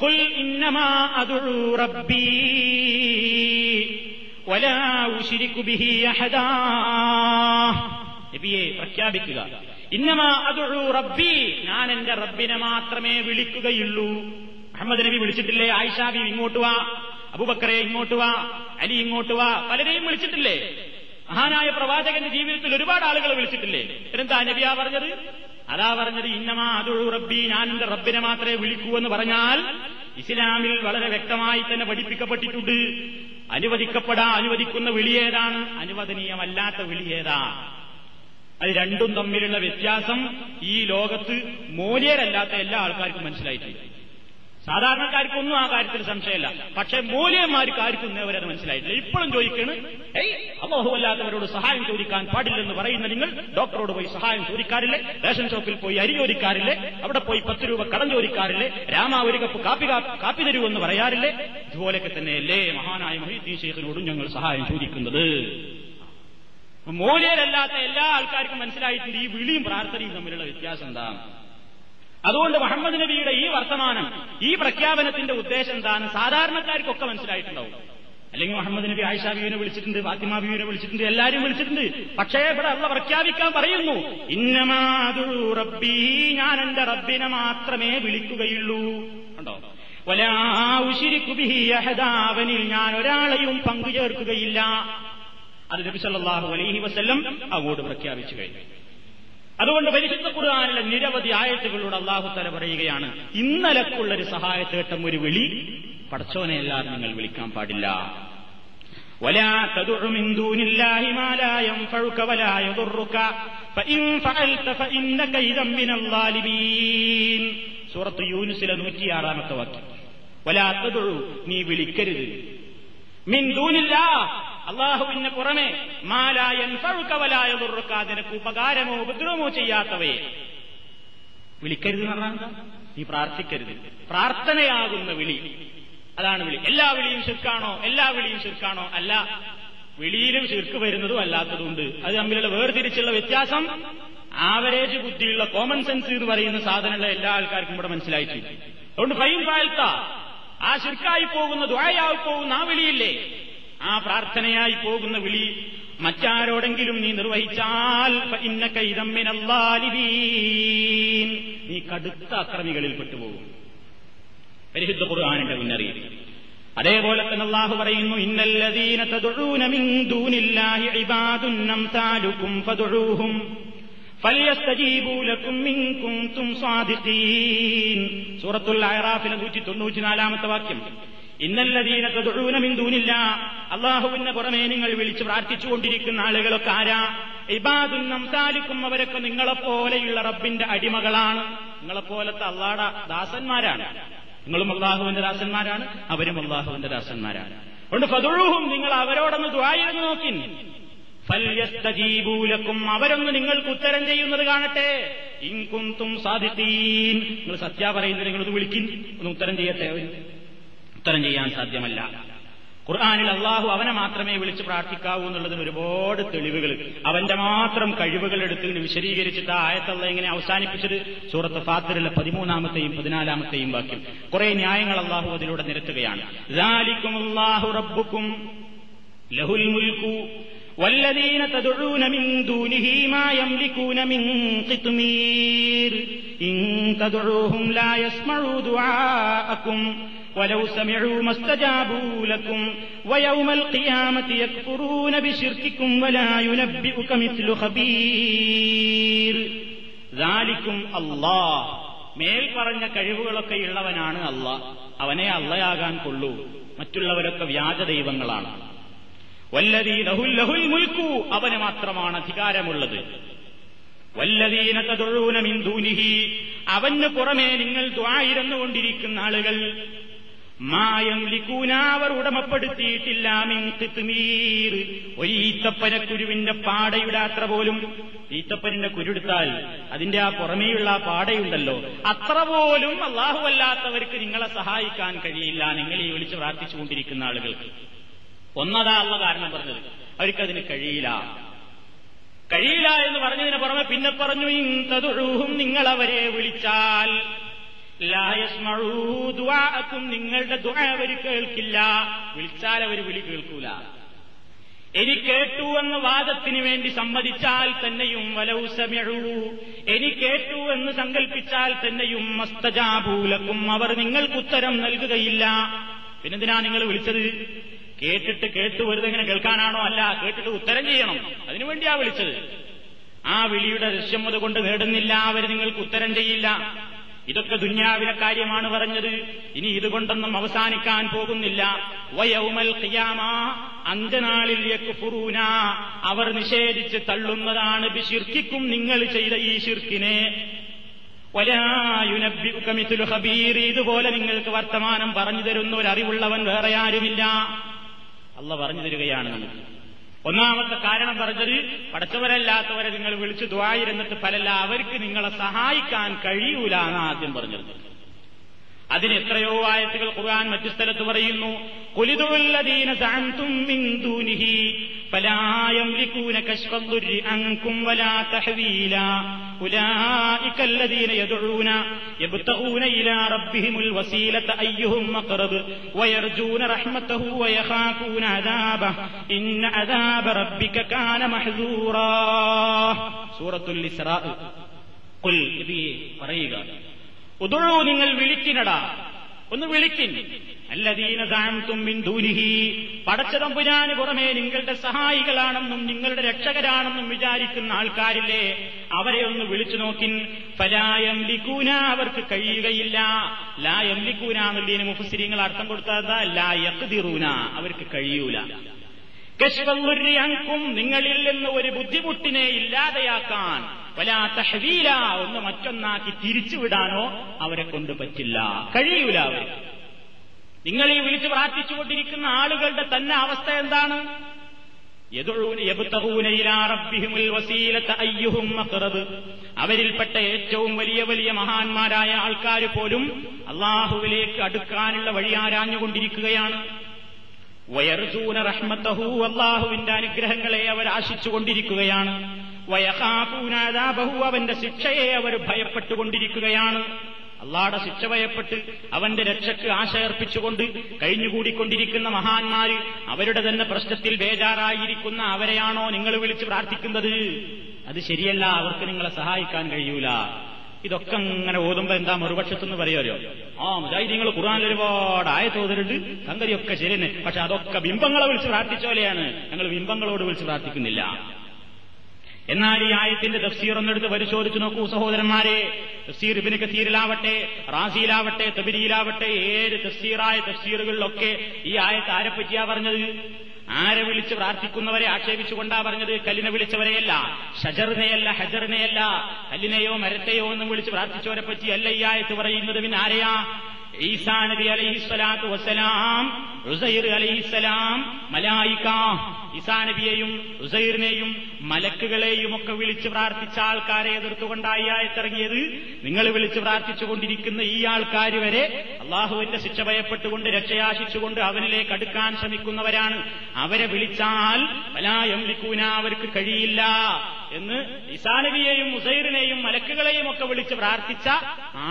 ഖുൽ ഇന്നമാ അദഉ റബ്ബീ വലാ ഉശ്രികു ബിഹി അഹദാ. നബിയെ പ്രഖ്യാപിക്കുക, ഇന്നമാ അദഉ റബ്ബി, ഞാൻ എന്റെ റബ്ബിനെ മാത്രമേ വിളിക്കുകയുള്ളൂ. മുഹമ്മദ് നബി വിളിച്ചിട്ടില്ലേ? ആയിഷ ബീവി ഇങ്ങോട്ട് വാ, അബൂബക്കറെ ഇങ്ങോട്ട് വാ, അലി ഇങ്ങോട്ട് വാ, പലരെയും വിളിച്ചിട്ടില്ലേ? മഹാനായ പ്രവാചകന്റെ ജീവിതത്തിൽ ഒരുപാട് ആളുകളെ വിളിച്ചിട്ടില്ലേ? എന്താ നബിയാ പറഞ്ഞത്? അതാ പറഞ്ഞത്, ഇന്നമാ അദഉ റബ്ബി, ഞാൻ എന്റെ റബ്ബിനെ മാത്രമേ വിളിക്കൂ എന്ന് പറഞ്ഞാൽ ഇസ്ലാമിൽ വളരെ വ്യക്തമായി തന്നെ പഠിപ്പിക്കപ്പെട്ടിട്ടുണ്ട്. അനുവദിക്കപ്പെടാ അനുവദിക്കുന്ന വിളിയേതാണ്, അനുവദനീയമല്ലാത്ത വിളിയേതാ. അത് രണ്ടും തമ്മിലുള്ള വ്യത്യാസം ഈ ലോകത്ത് മൂല്യരല്ലാത്ത എല്ലാ ആൾക്കാർക്കും മനസ്സിലായിട്ടില്ല. സാധാരണക്കാർക്കൊന്നും ആ കാര്യത്തിൽ സംശയമില്ല. പക്ഷെ മൂല്യന്മാർക്ക് ആർക്കും ഇന്നേവരത് മനസ്സിലായിട്ടില്ല. ഇപ്പോഴും ചോദിക്കണ്, ഏയ് അല്ലാത്തവരോട് സഹായം ചോദിക്കാൻ പാടില്ലെന്ന് പറയുന്ന നിങ്ങൾ ഡോക്ടറോട് പോയി സഹായം ചോദിക്കാറില്ലേ? റേഷൻ ഷോപ്പിൽ പോയി അരി ചോദിക്കാറില്ലേ? അവിടെ പോയി പത്ത് രൂപ കടം ചോദിക്കാറില്ലേ? രാമ ഒരു കപ്പ് കാപ്പി കാപ്പി തരൂ എന്ന് പറയാറില്ലേ? ഇതുപോലെയൊക്കെ തന്നെയല്ലേ മഹാനായ മുഹീദ്ദീൻ ശൈഖിനോടും ഞങ്ങൾ സഹായം ചോദിക്കുന്നത്. മൂല്യരല്ലാത്ത എല്ലാ ആൾക്കാർക്കും മനസ്സിലായിട്ടുണ്ട് ഈ വിളിയും പ്രാർത്ഥനയും തമ്മിലുള്ള വ്യത്യാസം എന്താണ്. അതുകൊണ്ട് മുഹമ്മദ് നബിയുടെ ഈ വർത്തമാനം, ഈ പ്രഖ്യാപനത്തിന്റെ ഉദ്ദേശം എന്താണ് സാധാരണക്കാർക്കൊക്കെ മനസ്സിലായിട്ടുണ്ടാവും. അല്ലെങ്കിൽ മുഹമ്മദ് നബി ആയിഷ ബീവിനെ വിളിച്ചിട്ടുണ്ട്, ഫാത്തിമ ബീവിനെ വിളിച്ചിട്ടുണ്ട്, എല്ലാവരും വിളിച്ചിട്ടുണ്ട്. പക്ഷേ ഇവിടെ അള്ള പ്രഖ്യാപിക്കാൻ പറയുന്നു, ഇന്നമാ അദഉ റബ്ബീ, ഞാൻ എന്റെ റബ്ബിനെ മാത്രമേ വിളിക്കുകയുള്ളൂ. കണ്ടോ, വലാ ഉശ്രികു ബിഹി അഹദാ, അവനിൽ ഞാൻ ഒരാളെയും പങ്കു ചേർക്കുകയില്ല. അത് നബി സല്ലല്ലാഹു അലൈഹി വസല്ലം അങ്ങോട്ട് പ്രഖ്യാപിച്ചു കഴിഞ്ഞു. അതുകൊണ്ട് പരിശുദ്ധ ഖുർആനിലെ നിരവധി ആയത്തുകളോട് അല്ലാഹു തആല പറയുകയാണ്, ഇന്നലക്കുള്ളൊരു സഹായത്തേട്ടം, ഒരു വിളി, പടച്ചോനെ എല്ലാവരും നിങ്ങൾ വിളിക്കാൻ പാടില്ല. വലാ തദഉ മിൻ ദൂനില്ലാഹി മാ ലാ യൻഫഉക വലാ യദുറുക ഫഇൻ ഫഅൽത ഫഇന്നക ഇദം മിനൽ ളാലിമീൻ. സൂറത്ത് യൂനുസിലെ നൂറ്റിയാറാമത്തെ വാക്യം. വലാ തദഉ, നീ വിളിക്കരുത്, മിൻ ദൂനില്ലാഹ്, അള്ളാഹുവിന് പുറമെ, മാലായൻ ഫഴുക്കവലായ ദുർക്കാ, നിനക്ക് ഉപകാരമോ ഉപദ്രവമോ ചെയ്യാത്തവയെ വിളിക്കരുത് എന്ന് പറഞ്ഞാൽ നീ പ്രാർത്ഥിക്കരുത്. പ്രാർത്ഥനയാകുന്ന വിളി, അതാണ് വിളി. എല്ലാ വിളിയും ശിർക്കാണോ? എല്ലാ വിളിയും ശിർക്കാണോ? അല്ല. വെളിയിലും ശിർക്ക് വരുന്നതും അല്ലാത്തതുണ്ട്. അത് തമ്മിലുള്ള വേർതിരിച്ചുള്ള വ്യത്യാസം ആവറേജ് ബുദ്ധിയുള്ള കോമൺ സെൻസ് എന്ന് പറയുന്ന സാധനമുള്ള എല്ലാ ആൾക്കാർക്കും ഇവിടെ മനസ്സിലായിട്ടുണ്ട്. അതുകൊണ്ട് ഫൈൻ പാൽത്ത ആ ശിർക്കായി പോകുന്ന ദുആയായി പോകുന്ന ആ വിളിയില്ലേ, ആ പ്രാർത്ഥനയായി പോകുന്ന വിളി മറ്റാരോടെങ്കിലും നീ നിർവഹിച്ചാൽ ഫഇന്നക ഇദം മിനൽ ളാലിബീൻ, നീ കടുത്ത അക്രമികളിൽ പെട്ടുപോകും. പരിശുദ്ധ ഖുർആനിന്റെ മുന്നറിയിപ്പ്. അതേപോലെ തന്നെ അല്ലാഹു പറയുന്നു ഇന്നല്ലദീന തദഊന മിൻ ദൂനില്ലാഹി ഇബാദുൻ അംസാലുകും ഫദഊഹും ഫല്യസ്തജീബൂ ലകും ഇൻ കുൻതും സാദിഖീൻ. സൂറത്തുൽ അഅറാഫിലെ നൂറ്റി തൊണ്ണൂറ്റിനാലാമത്തെ വാക്യം. ഇന്നല്ലദീന തദഊന മിൻ ദൂനില്ലാ, അല്ലാഹുവിന്റെ പുറമേ നിങ്ങൾ വിളിച്ച് പ്രാർത്ഥിച്ചുകൊണ്ടിരിക്കുന്ന ആളുകളൊക്കെ ആരാ? ഇബാദുൻ അംസാലുകും, അവരൊക്കെ നിങ്ങളെപ്പോലെയുള്ള റബ്ബിന്റെ അടിമകളാണ്, നിങ്ങളെപ്പോലത്തെ അല്ലാഹുവിന്റെ ദാസന്മാരാണ്. നിങ്ങളും അല്ലാഹുവിന്റെ ദാസന്മാരാണ്, അവരും അല്ലാഹുവിന്റെ ദാസന്മാരാണ്. അതുകൊണ്ട് ഫദഉഹും, നിങ്ങൾ അവരോടൊന്ന് ദുആ ചെയ്തു നോക്കിൻ. ഫല്യസ്തജീബൂ ലക്കും, അവരൊന്ന് നിങ്ങൾക്ക് ഉത്തരം ചെയ്യുന്നത് കാണട്ടെ. ഇൻ കുൻതും സാദിഖീൻ, നിങ്ങൾ സത്യ പറയുന്നത് നിങ്ങളൊന്ന് വിളിക്കിൻ, ഒന്ന് ഉത്തരം ചെയ്യട്ടെ. ഉത്തരം ചെയ്യാൻ സാധ്യമല്ല. ഖുർആനിൽ അല്ലാഹു അവനെ മാത്രമേ വിളിച്ച് പ്രാർത്ഥിക്കാവൂ എന്നുള്ളതിന് ഒരുപാട് തെളിവുകൾ, അവന്റെ മാത്രം കഴിവുകൾ എടുത്ത് വിശദീകരിച്ചിട്ട് ആ ആയത്തുള്ള എങ്ങനെ അവസാനിപ്പിച്ചത്? സൂറത്ത് ഫാത്തിറിലെ പതിമൂന്നാമത്തെയും പതിനാലാമത്തെയും വാക്യം. കുറെ ന്യായങ്ങൾ അല്ലാഹു അതിലൂടെ നിരത്തുകയാണ്. ളാഹു റബ്ബുക്കും ലഹുൽ മുൽക്കു വല്ലദീന തദഊന മിൻ ദൂനിഹി മാ യംലികൂന മിൻ ഖിത്മീർ ഇൻ തദഊഹും ലാ യസ്മഊ ദുആഅക്കും വലൗ സമഇഊ മസ്തജാബൂ ലക്കും വയൗമൽ ഖിയാമത്തി യക്ഫുറൂന ബിശിർകികും വലാ യുനബ്ബിഉക മിസ്ലു ഖബീർ. ദാലികും അല്ലാഹ്, മേൽ പറഞ്ഞ കഴിവുകളൊക്കെ ഉള്ളവനാണ് അല്ലാഹ്, അവനെ അല്ലാഹയാകാൻ കൊള്ളൂ, മറ്റുള്ളവരൊക്കെ വ്യാജ ദൈവങ്ങളാണ്. വല്ലദീനഹു ലഹുൽ മുൽക്കു, അവന് മാത്രമാണ് അധികാരമുള്ളത്. വല്ലദീന തദഊന മിൻ ദൂനിഹി, അവന് പുറമേ നിങ്ങൾ ദുആ ചെയ്തുകൊണ്ടിരിക്കുന്ന ആളുകൾ മാ യംലികൂന, അവർ ഉടമപ്പെടുത്തിയിട്ടില്ല മിൻ ഖിത്മീർ, ഒരു ഈത്തപ്പനക്കുരുവിന്റെ പാടയുടെ അത്ര പോലും, ഈത്തപ്പനിന്റെ കുരുവെടുത്താൽ അതിന്റെ ആ പുറമേയുള്ള ആ പാടയുണ്ടല്ലോ അത്ര പോലും അല്ലാഹു അല്ലാത്തവർക്ക് നിങ്ങളെ സഹായിക്കാൻ കഴിയില്ല, നിങ്ങൾ ഈ വിളിച്ച് പ്രാർത്ഥിച്ചുകൊണ്ടിരിക്കുന്ന ആളുകൾക്ക്. ഒന്നതാ അള്ള കാരണം പറഞ്ഞത്, അവർക്കതിന് കഴിയില്ല. കഴിയില്ല എന്ന് പറഞ്ഞതിന് പുറമെ പിന്നെ പറഞ്ഞു ഇൻ തദഊഹും, നിങ്ങളവരെ വിളിച്ചാൽ ലാ യസ്മഊ ദുആഅക്കും, നിങ്ങളുടെ ദുആ അവർ കേൾക്കില്ല, വിളിച്ചാൽ അവർ വിളി കേൾക്കൂല. ഇനി കേട്ടു എന്ന വാദത്തിന് വേണ്ടി സമ്മതിച്ചാൽ തന്നെയും വലൗ സമഇഊ, ഇനി കേട്ടു എന്ന് സങ്കല്പിച്ചാൽ തന്നെയും മസ്തജാബൂ ലക്കും, അവർ നിങ്ങൾക്ക് ഉത്തരം നൽകുകയില്ല. പിന്നെന്തിനാ നിങ്ങൾ വിളിച്ചത്? കേട്ടിട്ട് കേട്ടു വരുതെങ്ങനെ കേൾക്കാനാണോ? അല്ല, കേട്ടിട്ട് ഉത്തരം ചെയ്യണം, അതിനുവേണ്ടിയാ വിളിച്ചത്. ആ വിളിയുടെ ദൃശ്യം അതുകൊണ്ട് നേടുന്നില്ല, അവർ നിങ്ങൾക്ക് ഉത്തരം ചെയ്യില്ല. ഇതൊക്കെ ദുന്യാവിലെ കാര്യമാണ് പറഞ്ഞത്. ഇനി ഇതുകൊണ്ടൊന്നും അവസാനിക്കാൻ പോകുന്നില്ല. വയൗമൽ ഖിയാമ, അന്ത്യനാളിൽ യക്ഫുറൂന, അവർ നിഷേധിച്ച് തള്ളുന്നതാണ് ബിശിർക്കിക്കും, നിങ്ങൾ ചെയ്ത ഈ ശിർക്കിനെ. വലാ യുനബ്ബിഉക മിസ്ലു ഖബീർ, ഇതുപോലെ നിങ്ങൾക്ക് വർത്തമാനം പറഞ്ഞു തരുന്ന ഒരു അറിവുള്ളവൻ വേറെ ആരുമില്ല. അള്ള പറഞ്ഞു തരികയാണ് നമുക്ക്. ഒന്നാമത്തെ കാരണം പറഞ്ഞത് പഠിച്ചവരല്ലാത്തവരെ നിങ്ങൾ വിളിച്ചു ദുആയിരുന്നിട്ട് ഫലല്ല, അവർക്ക് നിങ്ങളെ സഹായിക്കാൻ കഴിയൂല എന്ന് ആദ്യം പറഞ്ഞത്. അതിന് എത്രയോ ആയത്തുകൾ ഖുർആൻ മറ്റു സ്ഥലത്ത് പറയുന്നു ഖുലിദുൽ ലദീന സഅൻതും മിൻ ദൂനിഹി ഫലാ യംലികൂന കശ്ഫദ്ദുർ അൻകും വലാ തഹ്വീല ഉലൈകൽ ലദീന യദഊന യബ്തഊന ഇലാ റബ്ബിഹിമുൽ വസീലത അയ്യുഹും അഖ്റബ് വയർജൂന റഹ്മതഹു വയഖാഫൂന അദാബഹു ഇന്ന അദാബ റബ്ബിക കാന മഹ്സൂറാ. സൂറത്തുൽ ഇസ്രാ. ഖുൽ ഇബി പറയുക, ഉദൂ, നിങ്ങൾ വിളിക്കിനടാ, ഒന്ന് വിളിക്കിൻ. അല്ലദീന സഅൻതും മിൻ ദൂനിഹി, പടച്ചതമ്പുരാന് പുറമേ നിങ്ങളുടെ സഹായികളാണെന്നും നിങ്ങളുടെ രക്ഷകരാണെന്നും വിചാരിക്കുന്ന ആൾക്കാരില്ലേ, അവരെ ഒന്ന് വിളിച്ചു നോക്കിൻ. ഫലാ യംലികൂന, അവർക്ക് കഴിയുകയില്ല. ലാ യംലികൂന എന്നുള്ളതിന് മുഫസ്സിരീങ്ങൾ അർത്ഥം കൊടുത്തതാ ലാ യഖ്ദിറൂന, അവർക്ക് കഴിയൂല. കശ്ഫൽ ദുർരി അൻകും, നിങ്ങളിൽ നിന്ന് ഒരു ബുദ്ധിമുട്ടിനെ ഇല്ലാതെയാക്കാൻ. വലാ തഹ്വീല, ഒന്ന് മറ്റൊന്നാക്കി തിരിച്ചുവിടാനോ അവരെ കൊണ്ട് പറ്റില്ല, കഴിയൂല. അവർ നിങ്ങൾ ഈ വിളിച്ച് പ്രാർത്ഥിച്ചുകൊണ്ടിരിക്കുന്ന ആളുകളുടെ തന്നെ അവസ്ഥ എന്താണ്? യദഊന യബ്തഊന ഇലാ റബ്ബിഹിമുൽ വസീലത അയ്യുഹും അഖ്റബ്, അവരിൽപ്പെട്ട ഏറ്റവും വലിയ വലിയ മഹാന്മാരായ ആൾക്കാർ പോലും അല്ലാഹുവിലേക്ക് അടുക്കാനുള്ള വഴി ആരാഞ്ഞുകൊണ്ടിരിക്കുകയാണ്. വയർസൂന റഹ്മത്തഹു, അള്ളാഹുവിന്റെ അനുഗ്രഹങ്ങളെ അവർ ആശിച്ചുകൊണ്ടിരിക്കുകയാണ്. വയഖാഫൂന അദാബഹു, അവന്റെ ശിക്ഷയെ അവർ ഭയപ്പെട്ടുകൊണ്ടിരിക്കുകയാണ്. അള്ളാഹുവിന്റെ ശിക്ഷ ഭയപ്പെട്ട് അവന്റെ രക്ഷയ്ക്ക് ആശയർപ്പിച്ചുകൊണ്ട് കഴിഞ്ഞുകൂടിക്കൊണ്ടിരിക്കുന്ന മഹാന്മാര് അവരുടെ തന്നെ പ്രശ്നത്തിൽ ബേജാറായിരിക്കുന്ന അവരെയാണോ നിങ്ങൾ വിളിച്ച് പ്രാർത്ഥിക്കുന്നത്? അത് ശരിയല്ല, അവർക്ക് നിങ്ങളെ സഹായിക്കാൻ കഴിയൂല. ഇതൊക്കെ അങ്ങനെ ഓതുമ്പോ എന്താ മറുപക്ഷത്തുനിന്ന് പറയുമല്ലോ, ആ മുജാഹിദ് നിങ്ങൾ ഖുർആനിൽ ഒരുപാട് ആയത്ത് ഓതിട്ടുണ്ട്, സംഗതിയൊക്കെ ശരി തന്നെ, പക്ഷെ അതൊക്കെ ബിംബങ്ങളെ വിളിച്ച് പ്രാർത്ഥിച്ചോലെയാണ്, ഞങ്ങൾ ബിംബങ്ങളോട് വിളിച്ച് പ്രാർത്ഥിക്കുന്നില്ല. എന്നാൽ ഈ ആയത്തിന്റെ തഫ്സീർ ഒന്നെടുത്ത് പരിശോധിച്ചു നോക്കൂ സഹോദരന്മാരെ. തഫ്സീർ ഇബ്നു കസീറിലാവട്ടെ, റാസിയിലാവട്ടെ, തബരിയിലാവട്ടെ, ഏത് തഫ്സീറായ തഫ്സീറുകളിലൊക്കെ ഈ ആയത്ത് ആരെപ്പറ്റിയാ പറഞ്ഞത്? ആരെ വിളിച്ച് പ്രാർത്ഥിക്കുന്നവരെ ആക്ഷേപിച്ചുകൊണ്ടാ പറഞ്ഞത്? കല്ലിനെ വിളിച്ചവരെയല്ല, ഷജറിനെയല്ല, ഹജറിനെയല്ല, കല്ലിനെയോ മരത്തെയോ എന്നും വിളിച്ച് പ്രാർത്ഥിച്ചവരെ പറ്റിയല്ല ഈ ആയത്ത് പറയുന്നത്. പിന്നെ ആരെയാ? ഈസാ നബി അലൈഹിസ്സലാത്തു വസ്സലാം, ഉസൈർ അലൈഹിസ്സലാം, മലായിക. ഈസാ നബിയെയും ഉസൈറിനെയും മലക്കുകളെയും ഒക്കെ വിളിച്ച് പ്രാർത്ഥിച്ച ആൾക്കാരെ എതിർത്തുകൊണ്ടായി ആയത്തിറങ്ങിയത്. നിങ്ങൾ വിളിച്ച് പ്രാർത്ഥിച്ചുകൊണ്ടിരിക്കുന്ന ഈ ആൾക്കാർ വരെ അള്ളാഹുവിന്റെ ശിക്ഷ ഭയപ്പെട്ടുകൊണ്ട് രക്ഷയാശിച്ചുകൊണ്ട് അവനിലേക്ക് അടുക്കാൻ ശ്രമിക്കുന്നവരാണ്. അവരെ വിളിച്ചാൽ വലാ യംലികൂന, അവർക്ക് കഴിയില്ല എന്ന് ഈസാ നബിയെയും ഉസൈറിനെയും മലക്കുകളെയും ഒക്കെ വിളിച്ച് പ്രാർത്ഥിച്ച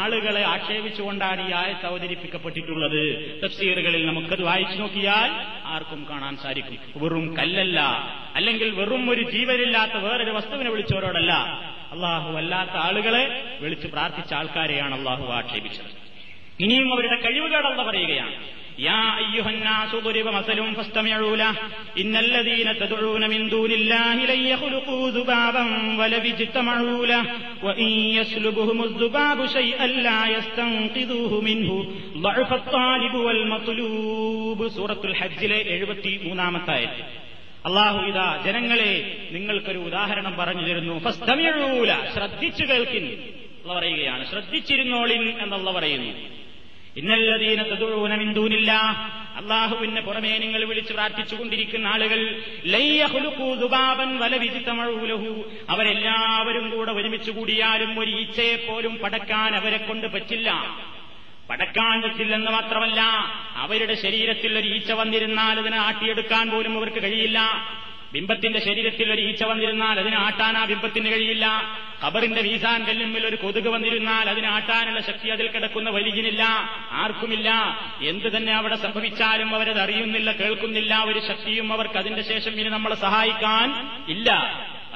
ആളുകളെ ആക്ഷേപിച്ചുകൊണ്ടാണ് ഈ ആയത്ത് അവതരിപ്പിക്കപ്പെട്ടിട്ടുള്ളത്. തഫ്സീറുകളിൽ നമുക്കത് വായിച്ചു നോക്കിയാൽ ആർക്കും കാണാൻ സാധിക്കും. വെറും കല്ലല്ല, അല്ലെങ്കിൽ വെറും ഒരു ജീവനില്ലാത്ത വേറൊരു വസ്തുവിനെ വിളിച്ചവരോടല്ല, അള്ളാഹു അല്ലാത്ത ആളുകളെ വിളിച്ച് പ്രാർത്ഥിച്ച ആൾക്കാരെയാണ് അള്ളാഹു ആക്ഷേപിച്ചത്. ഇനിയും അവരുടെ കഴിവുകേടെന്ന് പറയുകയാണ്. യാ അയ്യുഹന്നാസു ദുരിബ മസലും ഫസ്തമിഉ ല ഇന്നല്ലദീന തദഊന മിൻ ദൂനില്ലാഹി ലയഖ്ലുഖൂ ദുബാബൻ വലവിജ്തമഉ ല വഇൻ യസ്ലുബുഹുമുസ് ദുബാബു ശൈഅൻ ലാ യസ്തൻഖിദൂഹു മിൻഹു ദഅഫത് താലിബു വൽ മത്ലൂബ്. സൂറത്തുൽ ഹജ്ജിലെ എഴുപത്തിമൂന്നാമത്തെ ആയത്ത്. അല്ലാഹു ഇതാ ജനങ്ങളെ നിങ്ങൾക്കൊരു ഉദാഹരണം പറഞ്ഞു തരുന്നു. ഫസ്തമിഉ ല, ശ്രദ്ധിച്ചു കേൾക്കിൻ അല്ലാഹു പറയുകയാണ്, ശ്രദ്ധിച്ചിരുന്നോളിൻ എന്നല്ല പറയുന്നു. ഇന്നല്ലദീന തദഊന മിൻ ദൂനില്ലാഹ്, അല്ലാഹുവിനെ പുറമേ നിങ്ങൾ വിളിച്ച് പ്രാർത്ഥിച്ചുകൊണ്ടിരിക്കുന്ന ആളുകൾ, ലയഖ്ലുഖൂ ദുബാബൻ വലവിജ്തമഉ ലഹു, അവരെല്ലാവരും കൂടെ ഒരുമിച്ച് കൂടിയാലും ഒരു ഈച്ചയെ പോലും പടക്കാൻ അവരെ കൊണ്ട് പറ്റില്ല. പടക്കാൻ പറ്റില്ലെന്ന് മാത്രമല്ല, അവരുടെ ശരീരത്തിൽ ഒരു ഈച്ച വന്നിരുന്നാൽ അതിനെ ആട്ടിയെടുക്കാൻ പോലും അവർക്ക് കഴിയില്ല. ബിംബത്തിന്റെ ശരീരത്തിൽ ഒരു ഈച്ച വന്നിരുന്നാൽ അതിനെ ആട്ടാൻ ആ ബിംബത്തിന് കഴിയില്ല. ഖബറിന്റെ മീസാൻ കല്ലിന്മേൽ ഒരു കൊതുക് വന്നിരുന്നാൽ അതിനെ ആട്ടാനുള്ള ശക്തി അതിൽ കിടക്കുന്ന വലിയനില്ല, ആർക്കുമില്ല. എന്ത് തന്നെ അവിടെ സംഭവിച്ചാലും അവരത് അറിയുന്നില്ല, കേൾക്കുന്നില്ല. ഒരു ശക്തിയും അവർക്ക് അതിന്റെ ശേഷം ഇനി നമ്മളെ സഹായിക്കാൻ ഇല്ല.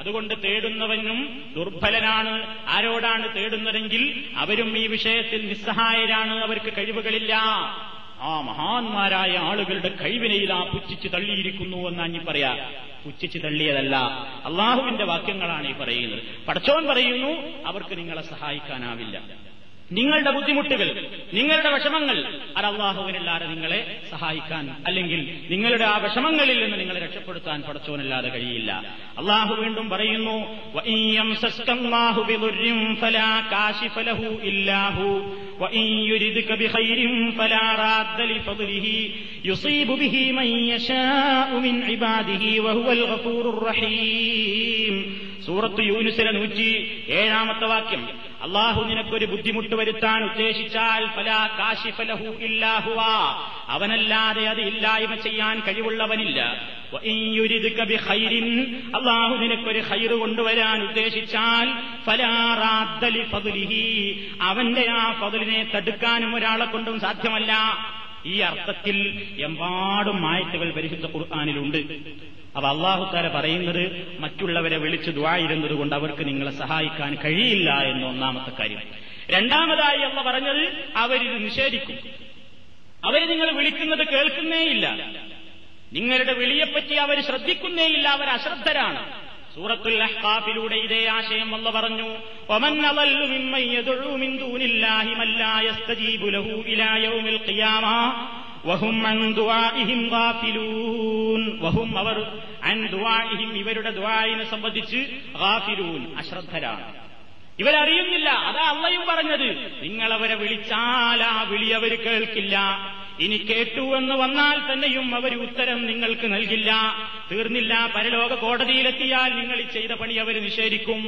അതുകൊണ്ട് തേടുന്നവനും ദുർബലനാണ്. ആരോടാണ് തേടുന്നതെങ്കിൽ അവരും ഈ വിഷയത്തിൽ നിസ്സഹായരാണ്, അവർക്ക് കഴിവുകളില്ല. ആ മഹാന്മാരായ ആളുകളുടെ കൈവിനയിലാ പുച്ഛിച്ച് തള്ളിയിരിക്കുന്നു എന്നാണ് ഈ പറയാ. പുച്ഛിച്ച് തള്ളിയതല്ല, അള്ളാഹുവിന്റെ വാക്യങ്ങളാണ് ഈ പറയുന്നത്. പടച്ചോൻ പറയുന്നു അവർക്ക് നിങ്ങളെ സഹായിക്കാനാവില്ല. നിങ്ങളുടെ ബുദ്ധിമുട്ടുകൾ, നിങ്ങളുടെ വിഷമങ്ങൾ, അത് അള്ളാഹുവിനല്ലാതെ നിങ്ങളെ സഹായിക്കാൻ, അല്ലെങ്കിൽ നിങ്ങളുടെ ആ വിഷമങ്ങളിൽ നിന്ന് നിങ്ങളെ രക്ഷപ്പെടുത്താൻ പടച്ചോനല്ലാതെ കഴിയില്ല. അള്ളാഹു വീണ്ടും പറയുന്നു, സൂറത്ത് യൂനുസിലെ നൂറ്റി ഏഴാമത്തെ വാക്യം. അള്ളാഹു നിനക്കൊരു ബുദ്ധിമുട്ട് വരുത്താൻ ഉദ്ദേശിച്ചാൽ ഫലാ കാശിഫ ലഹു ഇല്ലാ ഹുവ, അവനല്ലാതെ അത് ഇല്ലായ്മ ചെയ്യാൻ കഴിവുള്ളവനില്ല. വഇൻ യുരിദ്ക ബിഖൈരിൻ, അള്ളാഹു നിനക്കൊരു ഖൈർ കൊണ്ടുവരാൻ ഉദ്ദേശിച്ചാൽ ഫലാ റാദ്ദ ലിഫദ്ലിഹി, അവന്റെ ആ ഫദ്ലിനെ തടുക്കാനും ഒരാളെ കൊണ്ടും സാധ്യമല്ല. ഈ അർത്ഥത്തിൽ എമ്പാടും ആയത്തുകൾ പരിശുദ്ധ ഖുർആനിലുണ്ട്. അവ അല്ലാഹു തആല പറയുന്നത് മറ്റുള്ളവരെ വിളിച്ച് ദുആ ഇരുന്നത് കൊണ്ട് അവർക്ക് നിങ്ങളെ സഹായിക്കാൻ കഴിയില്ല എന്ന ഒന്നാമത്തെ കാര്യം. രണ്ടാമതായി അല്ലാഹു പറഞ്ഞത് അവരിത് നിഷേധിക്കും, അവര് നിങ്ങൾ വിളിക്കുന്നത് കേൾക്കുന്നേയില്ല, നിങ്ങളുടെ വിളിയെപ്പറ്റി അവർ ശ്രദ്ധിക്കുന്നേയില്ല, അവർ അശ്രദ്ധരാണ്. സൂറത്തുൽ അഹ്ഖാഫിലൂടെ ഇതേ ആശയം അല്ലാഹു പറഞ്ഞു, വമൻ അളല്ലു മിമ്മൻ യദഉ മിൻ ദൂനില്ലാഹി മല്ലാ യസ്തജീബു ലഹു ഇലാ യൗമിൽ ഖിയാമ വഹും അൻ ദുആഇഹിം ഗാഫിലൂൻ. വഹും, അവർ, അൻ ദുആഇഹിം, ഇവരുടെ ദുആഇനെ സംബന്ധിച്ച്, ഗാഫിലൂൻ, അശ്രദ്ധരാണ്, ഇവരറിയുന്നില്ല. അതാ അല്ലാഹുവും പറഞ്ഞത്, നിങ്ങളവരെ വിളിച്ചാൽ ആ വിളി അവർ കേൾക്കില്ല. ഇനി കേട്ടു എന്ന് വന്നാൽ തന്നെയും അവർ ഉത്തരം നിങ്ങൾക്ക് നൽകില്ല. തീർന്നില്ല, പരലോക കോടതിയിലെത്തിയാൽ നിങ്ങൾ ചെയ്ത പണി അവർ നിഷേധിക്കും.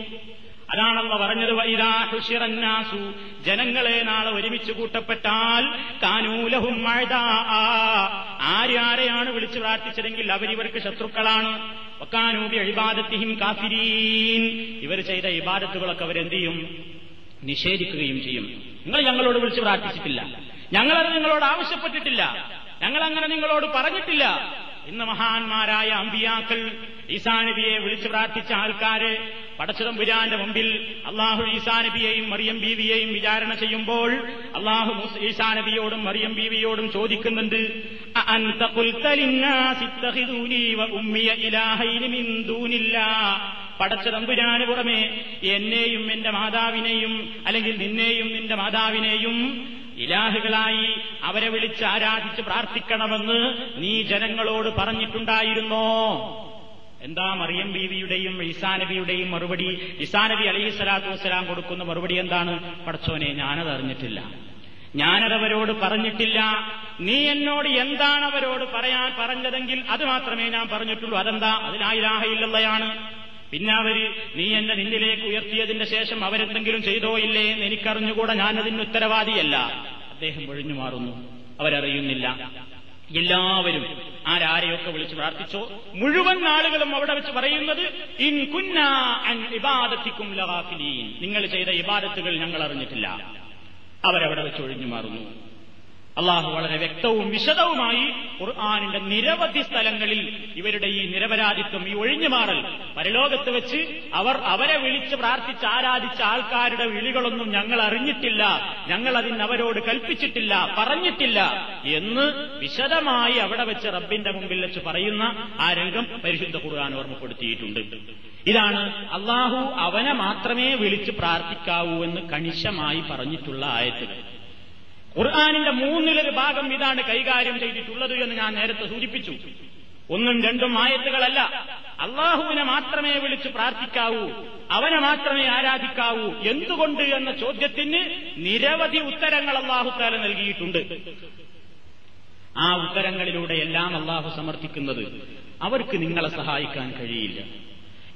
അതാണല്ലോ പറഞ്ഞത്, വഇദാ ഹുശിറന്നാസു, ജനങ്ങളെ നാളെ ഒരുമിച്ച് കൂട്ടപ്പെട്ടാൽ, കാനൂലഹും മഅദാ, ആരാരെയാണ് വിളിച്ചു പ്രാർത്ഥിച്ചില്ലെങ്കിൽ അവരിവർക്ക് ശത്രുക്കളാണ്. വക്കാനൂബി ഇബാദത്തിഹിം കാഫിരീൻ. ഇവർ ചെയ്ത ഇബാദത്തുകളൊക്കെ അവരെന്ത് ചെയ്യും? നിഷേധിക്കുകയും ചെയ്യും. നിങ്ങൾ ഞങ്ങളോട് വിളിച്ചു പ്രാർത്ഥിച്ചിട്ടില്ല, ഞങ്ങളത് നിങ്ങളോട് ആവശ്യപ്പെട്ടിട്ടില്ല, ഞങ്ങളങ്ങനെ നിങ്ങളോട് പറഞ്ഞിട്ടില്ല. ഇന്ന് മഹാന്മാരായ അമ്പിയാക്കൾ ഈസാ നബിയെ വിളിച്ചു പ്രാർത്ഥിച്ച ആൾക്കാര് പടച്ചതമ്പുരാന്റെ മുമ്പിൽ അള്ളാഹു ഈസാ നബിയെയും മറിയം ബീവിയെയും വിചാരണ ചെയ്യുമ്പോൾ അള്ളാഹു ഈസാ നബിയോടും മറിയം ബീവിയോടും ചോദിക്കുന്നുണ്ട്, അഅൻത ഖുൽത ലിന്നാസി ഇത്തഖിദൂനി വഉമ്മിയ ഇലാഹൈനി മിൻ ദൂനില്ലാ. പടച്ചതമ്പുരാന് പുറമെ എന്നെയും എന്റെ മാതാവിനെയും അല്ലെങ്കിൽ നിന്നെയും നിന്റെ മാതാവിനെയും ഇലാഹുകളായി അവരെ വിളിച്ച് ആരാധിച്ച് പ്രാർത്ഥിക്കണമെന്ന് നീ ജനങ്ങളോട് പറഞ്ഞിട്ടുണ്ടായിരുന്നോ? എന്താ മറിയം ബീവിയുടെയും ഈസാ നബിയുടെയും മറുപടി? ഈസാ നബി അലൈഹി സ്വലാത്തു വസ്സലാം കൊടുക്കുന്ന മറുപടി എന്താണ്? പടച്ചോനെ, ഞാനത് അറിഞ്ഞിട്ടില്ല, ഞാനതവരോട് പറഞ്ഞിട്ടില്ല. നീ എന്നോട് എന്താണ് അവരോട് പറയാൻ പറഞ്ഞതെങ്കിൽ അത് മാത്രമേ ഞാൻ പറഞ്ഞിട്ടുള്ളൂ. അതെന്താ? അത് ലാ ഇലാഹ ഇല്ലല്ലാഹയാണ്. പിന്നെ അവര് നീ എന്നെ നിന്നിലേക്ക് ഉയർത്തിയതിന്റെ ശേഷം അവരെന്തെങ്കിലും ചെയ്തോ ഇല്ലേ എന്ന് എനിക്കറിഞ്ഞുകൂടാ, ഞാനതിന് ഉത്തരവാദിയല്ല. അദ്ദേഹം ഒഴിഞ്ഞു മാറുന്നു, അവരറിയുന്നില്ല. എല്ലാവരും ആരാരെയൊക്കെ വിളിച്ചു പ്രാർത്ഥിച്ചോ മുഴുവൻ ആളുകളും അവിടെ വെച്ച് പറയുന്നത് ഇൻ കുന്നാ അൻ ഇബാദത്തിക്കും ലഗാഫിലീൻ, നിങ്ങൾ ചെയ്ത ഇബാദത്തുകൾ ഞങ്ങൾ അറിഞ്ഞിട്ടില്ല. അവരവിടെ വെച്ച് ഒഴിഞ്ഞു മാറുന്നു. അള്ളാഹു വളരെ വ്യക്തവും വിശദവുമായി ഖുർആനിന്റെ നിരവധി സ്ഥലങ്ങളിൽ ഇവരുടെ ഈ നിരപരാധിത്വം, ഈ ഒഴിഞ്ഞുമാറൽ, പരലോകത്ത് വെച്ച് അവർ അവരെ വിളിച്ച് പ്രാർത്ഥിച്ച് ആരാധിച്ച ആൾക്കാരുടെ വിളികളൊന്നും ഞങ്ങൾ അറിഞ്ഞിട്ടില്ല, ഞങ്ങൾ അതിന് അവരോട് കൽപ്പിച്ചിട്ടില്ല, പറഞ്ഞിട്ടില്ല എന്ന് വിശദമായി അവിടെ വെച്ച് റബ്ബിന്റെ മുമ്പിൽ വെച്ച് പറയുന്ന ആ രംഗം പരിശുദ്ധ ഖുർആൻ ഓർമ്മപ്പെടുത്തിയിട്ടുണ്ട്. ഇതാണ് അള്ളാഹു അവനെ മാത്രമേ വിളിച്ച് പ്രാർത്ഥിക്കാവൂ എന്ന് കണിശമായി പറഞ്ഞിട്ടുള്ള ആയത്തുകൾ. ഖുർആനിന്റെ മൂന്നിലൊരു ഭാഗം ഇതാണ് കൈകാര്യം ചെയ്തിട്ടുള്ളത് എന്ന് ഞാൻ നേരത്തെ സൂചിപ്പിച്ചു. ഒന്നും രണ്ടും ആയത്തുകളല്ല, അള്ളാഹുവിനെ മാത്രമേ വിളിച്ച് പ്രാർത്ഥിക്കാവൂ, അവനെ മാത്രമേ ആരാധിക്കാവൂ. എന്തുകൊണ്ട് എന്ന ചോദ്യത്തിന് നിരവധി ഉത്തരങ്ങൾ അള്ളാഹു തആല നൽകിയിട്ടുണ്ട്. ആ ഉത്തരങ്ങളിലൂടെ എല്ലാം അള്ളാഹു സമർത്ഥിക്കുന്നത് അവർക്ക് നിങ്ങളെ സഹായിക്കാൻ കഴിയില്ല.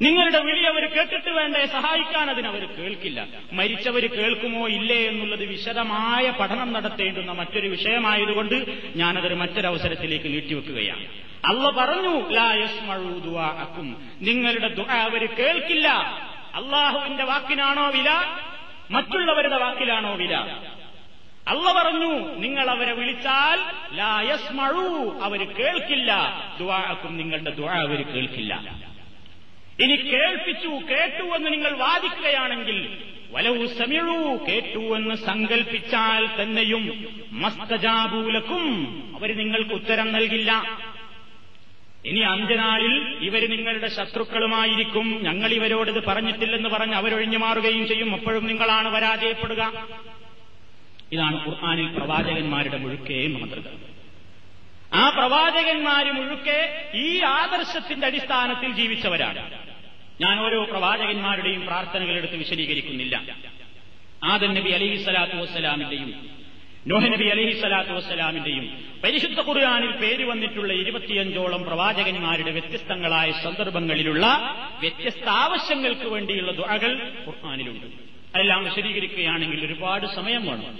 നിങ്ങളുടെ വിളി അവർ കേട്ടിട്ട് വേണ്ടേ സഹായിക്കാൻ? അതിനവർ കേൾക്കില്ല. മരിച്ചവർ കേൾക്കുമോ ഇല്ലേ എന്നുള്ളത് വിശദമായ പഠനം നടത്തേണ്ടുന്ന മറ്റൊരു വിഷയമായതുകൊണ്ട് ഞാനതൊരു മറ്റൊരവസരത്തിലേക്ക് നീട്ടിവെക്കുകയാണ്. അള്ളാഹു പറഞ്ഞു, ലാ യസ്മഉ ദുആഅക്കും, നിങ്ങളുടെ ദുആ അവർ കേൾക്കില്ല. അള്ളാഹുവിന്റെ വാക്കിനാണോ വില? മറ്റുള്ളവരുടെ വാക്കിലാണോ വില? അള്ളാഹു പറഞ്ഞു, നിങ്ങൾ അവരെ വിളിച്ചാൽ ലാ യസ്മഉ, അവർ കേൾക്കില്ല, ദുആഅക്കും, നിങ്ങളുടെ ദുആ അവർ കേൾക്കില്ല. ഇനി കേൾപ്പിച്ചു, കേട്ടു എന്ന് നിങ്ങൾ വാദിക്കുകയാണെങ്കിൽ വലൗ സമിഉ, കേട്ടു എന്ന് സങ്കൽപ്പിച്ചാൽ തന്നെയും മസ്തജാബു ലക്കും, അവർ നിങ്ങൾക്ക് ഉത്തരം നൽകില്ല. ഇനി അന്ത്യനാളിൽ ഇവർ നിങ്ങളുടെ ശത്രുക്കളുമായിരിക്കും. ഞങ്ങൾ ഇവരോടത് പറഞ്ഞിട്ടില്ലെന്ന് പറഞ്ഞ് അവരൊഴിഞ്ഞു മാറുകയും ചെയ്യും. അപ്പോഴും നിങ്ങളാണ് പരാജയപ്പെടുക. ഇതാണ് ഖുർആനിൽ പ്രവാചകന്മാരുടെ മുഴുക്കേ മാതൃക. ആ പ്രവാചകന്മാര് മുഴുക്കെ ഈ ആദർശത്തിന്റെ അടിസ്ഥാനത്തിൽ ജീവിച്ചവരാണ്. ഞാൻ ഓരോ പ്രവാചകന്മാരുടെയും പ്രാർത്ഥനകൾ എടുത്ത് വിശദീകരിക്കുന്നില്ല. ആദം നബി അലൈഹി സ്വലാത്തു വസ്സലാമിന്റെയും നോഹ് നബി അലൈഹി സ്വലാത്തു വസ്സലാമിന്റെയും പരിശുദ്ധ ഖുർആനിൽ പേര് വന്നിട്ടുള്ള ഇരുപത്തിയഞ്ചോളം പ്രവാചകന്മാരുടെ വ്യത്യസ്തങ്ങളായ സന്ദർഭങ്ങളിലുള്ള വ്യത്യസ്ത ആവശ്യങ്ങൾക്ക് വേണ്ടിയുള്ള ദുആകൾ ഖുർആനിലുണ്ട്. അതെല്ലാം വിശദീകരിക്കുകയാണെങ്കിൽ ഒരുപാട് സമയം വേണം.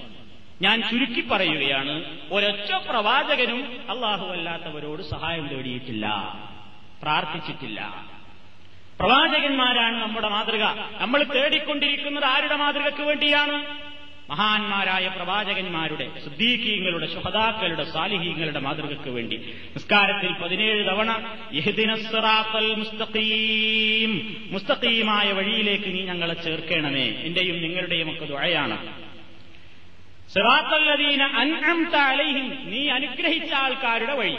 ഞാൻ ചുരുക്കി പറയുകയാണ്, ഒരൊറ്റ പ്രവാചകനും അള്ളാഹു അല്ലാത്തവരോട് സഹായം തേടിയിട്ടില്ല, പ്രാർത്ഥിച്ചിട്ടില്ല. പ്രവാചകന്മാരാണ് നമ്മുടെ മാതൃക. നമ്മൾ തേടിക്കൊണ്ടിരിക്കുന്നത് ആരുടെ മാതൃകയ്ക്ക് വേണ്ടിയാണ്? മഹാന്മാരായ പ്രവാചകന്മാരുടെ, സിദ്ദീഖീങ്ങളുടെ, ശുഹദാക്കളുടെ, സാലിഹീങ്ങളുടെ മാതൃകയ്ക്ക് വേണ്ടി. നിസ്കാരത്തിൽ പതിനേഴ് തവണ ഇഹ്ദിനസ് സിറാത്തൽ മുസ്തഖീം, മുസ്തഖീമായ വഴിയിലേക്ക് നീ ഞങ്ങളെ ചേർക്കണമേ, എന്റെയും നിങ്ങളുടെയും ഒക്കെ ദുആയാണ്. സിറാത്തല്ലദീന അൻഅംത അലൈഹിം, നീ അനുഗ്രഹിച്ച ആൾക്കാരുടെ വഴി.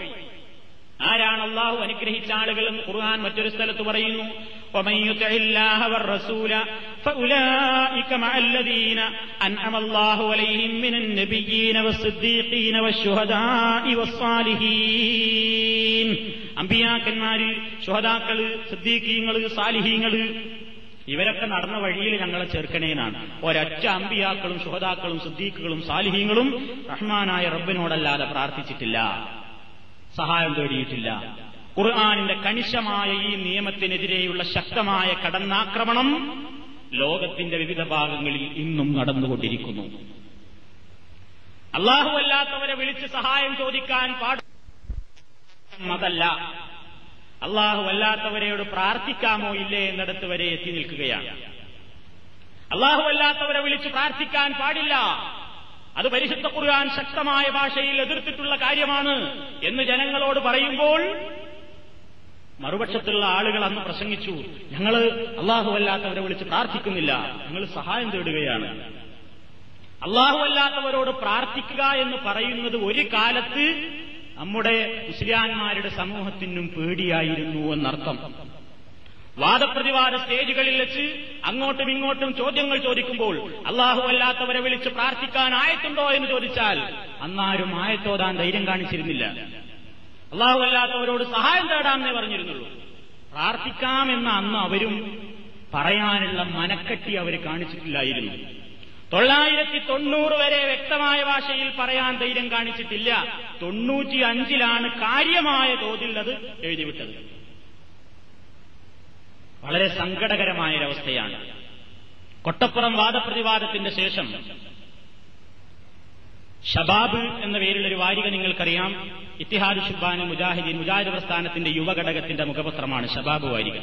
ആരാണ് അല്ലാഹു അനുഗ്രഹിച്ച ആളുകളെന്ന് ഖുർആൻ മറ്റൊരു സ്ഥലത്ത് പറയുന്നു, വമൻ യുതിഇല്ലാഹ വറസൂല ഫഉലൈക മഅല്ലദീന അൻഅമല്ലാഹു അലൈഹിം മിനൻ നബിയ്യീന വസ്സിദ്ദീഖീന വശുഹദാഇ വസ്സാലിഹീൻ. അമ്പിയാക്കന്മാര്, ശുഹദാക്കള്, സിദ്ദീഖീങ്ങള്, സാലിഹീങ്ങള്, ഇവരൊക്കെ നടന്ന വഴിയിൽ ഞങ്ങളെ ചേർക്കണേനാണ്. ഒരൊറ്റ അമ്പിയാക്കളും ശുഹദാക്കളും സിദ്ദീഖുകളും സാലിഹീങ്ങളും റഹ്മാനായ റബ്ബിനോടല്ലാതെ പ്രാർത്ഥിച്ചിട്ടില്ല, സഹായം തേടിയിട്ടില്ല. ഖുർആനിന്റെ കണിശമായ ഈ നിയമത്തിനെതിരെയുള്ള ശക്തമായ കടന്നാക്രമണം ലോകത്തിന്റെ വിവിധ ഭാഗങ്ങളിൽ ഇന്നും നടന്നുകൊണ്ടിരിക്കുന്നു. അല്ലാഹുവല്ലാത്തവരെ വിളിച്ച് സഹായം ചോദിക്കാൻ പാടില്ല. അതല്ല, അള്ളാഹു അല്ലാത്തവരെയോട് പ്രാർത്ഥിക്കാമോ ഇല്ലേ എന്നിടത്ത് വരെ എത്തി നിൽക്കുകയാണ്. അള്ളാഹു അല്ലാത്തവരെ വിളിച്ച് പ്രാർത്ഥിക്കാൻ പാടില്ല, അത് പരിശുദ്ധ ഖുർആൻ ശക്തമായ ഭാഷയിൽ എതിർത്തിട്ടുള്ള കാര്യമാണ് എന്ന് ജനങ്ങളോട് പറയുമ്പോൾ മറുപക്ഷത്തുള്ള ആളുകൾ അന്ന് പ്രസംഗിച്ചു, ഞങ്ങള് അള്ളാഹു അല്ലാത്തവരെ വിളിച്ച് പ്രാർത്ഥിക്കുന്നില്ല, ഞങ്ങൾ സഹായം തേടുകയാണ്. അള്ളാഹു അല്ലാത്തവരോട് പ്രാർത്ഥിക്കുക എന്ന് പറയുന്നത് ഒരു കാലത്ത് നമ്മുടെ മുസ്ലിയാന്മാരുടെ സമൂഹത്തിനും പേടിയായിരുന്നു എന്നർത്ഥം. വാദപ്രതിവാദ സ്റ്റേജുകളിൽ വെച്ച് അങ്ങോട്ടും ഇങ്ങോട്ടും ചോദ്യങ്ങൾ ചോദിക്കുമ്പോൾ അള്ളാഹു അല്ലാത്തവരെ വിളിച്ച് പ്രാർത്ഥിക്കാൻ ആയത്തുണ്ടോ എന്ന് ചോദിച്ചാൽ അന്നാരും ആയത്തോതാൻ ധൈര്യം കാണിച്ചിരുന്നില്ല. അള്ളാഹു അല്ലാത്തവരോട് സഹായം തേടാമെന്നേ പറഞ്ഞിരുന്നുള്ളൂ. പ്രാർത്ഥിക്കാമെന്ന് അന്ന് അവരും പറയാനുള്ള മനക്കെട്ടി അവർ കാണിച്ചിട്ടില്ലായിരുന്നു. തൊള്ളായിരത്തി തൊണ്ണൂറ് വരെ വ്യക്തമായ ഭാഷയിൽ പറയാൻ ധൈര്യം കാണിച്ചിട്ടില്ല. തൊണ്ണൂറ്റി അഞ്ചിലാണ് കാര്യമായ തോതിൽ അത് എഴുതിവിട്ടത്. വളരെ സങ്കടകരമായൊരവസ്ഥയാണ്. കൊട്ടപ്പുറം വാദപ്രതിവാദത്തിന്റെ ശേഷം ഷബാബ് എന്ന പേരിലൊരു വാരിക നിങ്ങൾക്കറിയാം. ഇത്തിഹാദ് ഷുബാൻ മുജാഹിദീൻ മുജാഹിദ് പ്രസ്ഥാനത്തിന്റെ യുവഘടകത്തിന്റെ മുഖപത്രമാണ് ഷബാബ് വാരിക.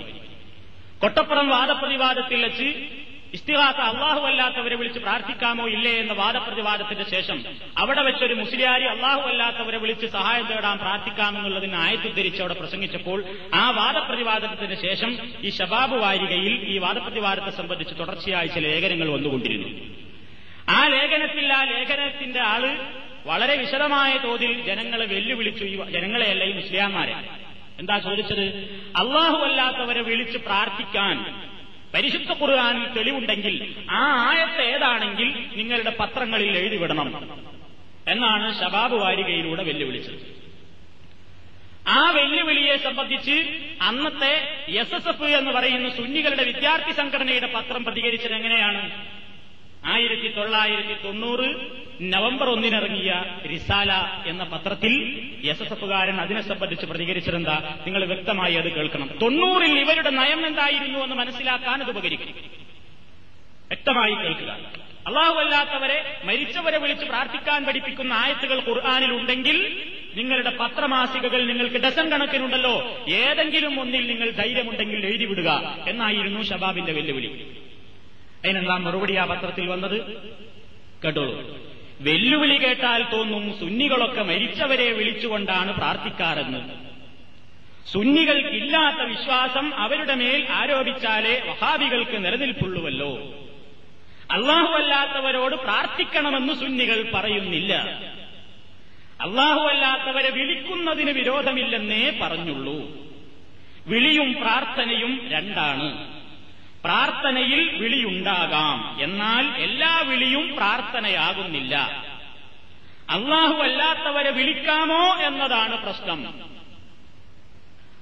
കൊട്ടപ്പുറം വാദപ്രതിവാദത്തിൽ വെച്ച് ഇസ്തിഗാസ അള്ളാഹു അല്ലാത്തവരെ വിളിച്ച് പ്രാർത്ഥിക്കാമോ ഇല്ലേ എന്ന വാദപ്രതിവാദത്തിന്റെ ശേഷം അവിടെ വെച്ചൊരു മുസ്ലിയാരി അള്ളാഹു അല്ലാത്തവരെ വിളിച്ച് സഹായം തേടാൻ പ്രാർത്ഥിക്കാമെന്നുള്ളതിന് ആയത്തുദ്ധരിച്ച് അവിടെ പ്രസംഗിച്ചപ്പോൾ ആ വാദപ്രതിവാദത്തിന് ശേഷം ഈ ഷബാബ് വാരികയിൽ ഈ വാദപ്രതിവാദത്തെ സംബന്ധിച്ച് തുടർച്ചയായി ചില ലേഖനങ്ങൾ വന്നുകൊണ്ടിരുന്നു. ആ ലേഖനത്തിൽ ആ ലേഖനത്തിന്റെ ആള് വളരെ വിശദമായ തോതിൽ ജനങ്ങളെ വെല്ലുവിളിച്ചു, ജനങ്ങളെയല്ല ഈ മുസ്ലിയാന്മാരെ. എന്താ ചോദിച്ചത്? അള്ളാഹു അല്ലാത്തവരെ വിളിച്ച് പ്രാർത്ഥിക്കാൻ പരിശുദ്ധ ഖുർആനിൽ തെളിവുണ്ടെങ്കിൽ ആ ആയത്ത് ഏതാണെങ്കിൽ നിങ്ങളുടെ പത്രങ്ങളിൽ എഴുതിവിടണം എന്നാണ് ഷബാബ് വാരികയിലൂടെ വെല്ലുവിളിച്ചത്. ആ വെല്ലുവിളിയെ സംബന്ധിച്ച് അന്നത്തെ എസ് എസ് എഫ് എന്ന് പറയുന്ന സുന്നികളുടെ വിദ്യാർത്ഥി സംഘടനയുടെ പത്രം പ്രതികരിച്ചത് എങ്ങനെയാണ്? ആയിരത്തി തൊള്ളായിരത്തി തൊണ്ണൂറ് നവംബർ ഒന്നിനിറങ്ങിയ റിസാല എന്ന പത്രത്തിൽ എസ് എസ് എഫുകാരൻ അതിനെ സംബന്ധിച്ച് പ്രതികരിച്ചതെന്താ? നിങ്ങൾ വ്യക്തമായി അത് കേൾക്കണം. തൊണ്ണൂറിൽ ഇവരുടെ നയം എന്തായിരുന്നു എന്ന് മനസ്സിലാക്കാൻ അത് ഉപകരിക്കും. വ്യക്തമായി കേൾക്കുക. അള്ളാഹു അല്ലാത്തവരെ മരിച്ചവരെ വിളിച്ച് പ്രാർത്ഥിക്കാൻ പഠിപ്പിക്കുന്ന ആയത്തുകൾ ഖുർആാനിലുണ്ടെങ്കിൽ നിങ്ങളുടെ പത്രമാസികകൾ, നിങ്ങൾക്ക് ഡസൻ കണക്കിനുണ്ടല്ലോ, ഏതെങ്കിലും ഒന്നിൽ നിങ്ങൾ ധൈര്യമുണ്ടെങ്കിൽ എഴുതിവിടുക എന്നായിരുന്നു ഷബാബിന്റെ വെല്ലുവിളി. അതിനെല്ലാം മറുപടി ആ പത്രത്തിൽ വന്നത് കേട്ടോളൂ. വെല്ലുവിളി കേട്ടാൽ തോന്നും സുന്നികളൊക്കെ മരിച്ചവരെ വിളിച്ചുകൊണ്ടാണ് പ്രാർത്ഥിക്കാറെന്ന്. സുന്നികൾക്കില്ലാത്ത വിശ്വാസം അവരുടെ മേൽ ആരോപിച്ചാലേ വഹാബികൾക്ക് നിലനിൽപ്പുള്ളൂവല്ലോ. അള്ളാഹു അല്ലാത്തവരോട് പ്രാർത്ഥിക്കണമെന്ന് സുന്നികൾ പറയുന്നില്ല, അള്ളാഹു അല്ലാത്തവരെ വിളിക്കുന്നതിന് വിരോധമില്ലെന്നേ പറഞ്ഞുള്ളൂ. വിളിയും പ്രാർത്ഥനയും രണ്ടാണ്. പ്രാർത്ഥനയിൽ വിളിയുണ്ടാകാം, എന്നാൽ എല്ലാ വിളിയും പ്രാർത്ഥനയാകുന്നില്ല. അള്ളാഹു അല്ലാത്തവരെ വിളിക്കാമോ എന്നതാണ് പ്രശ്നം.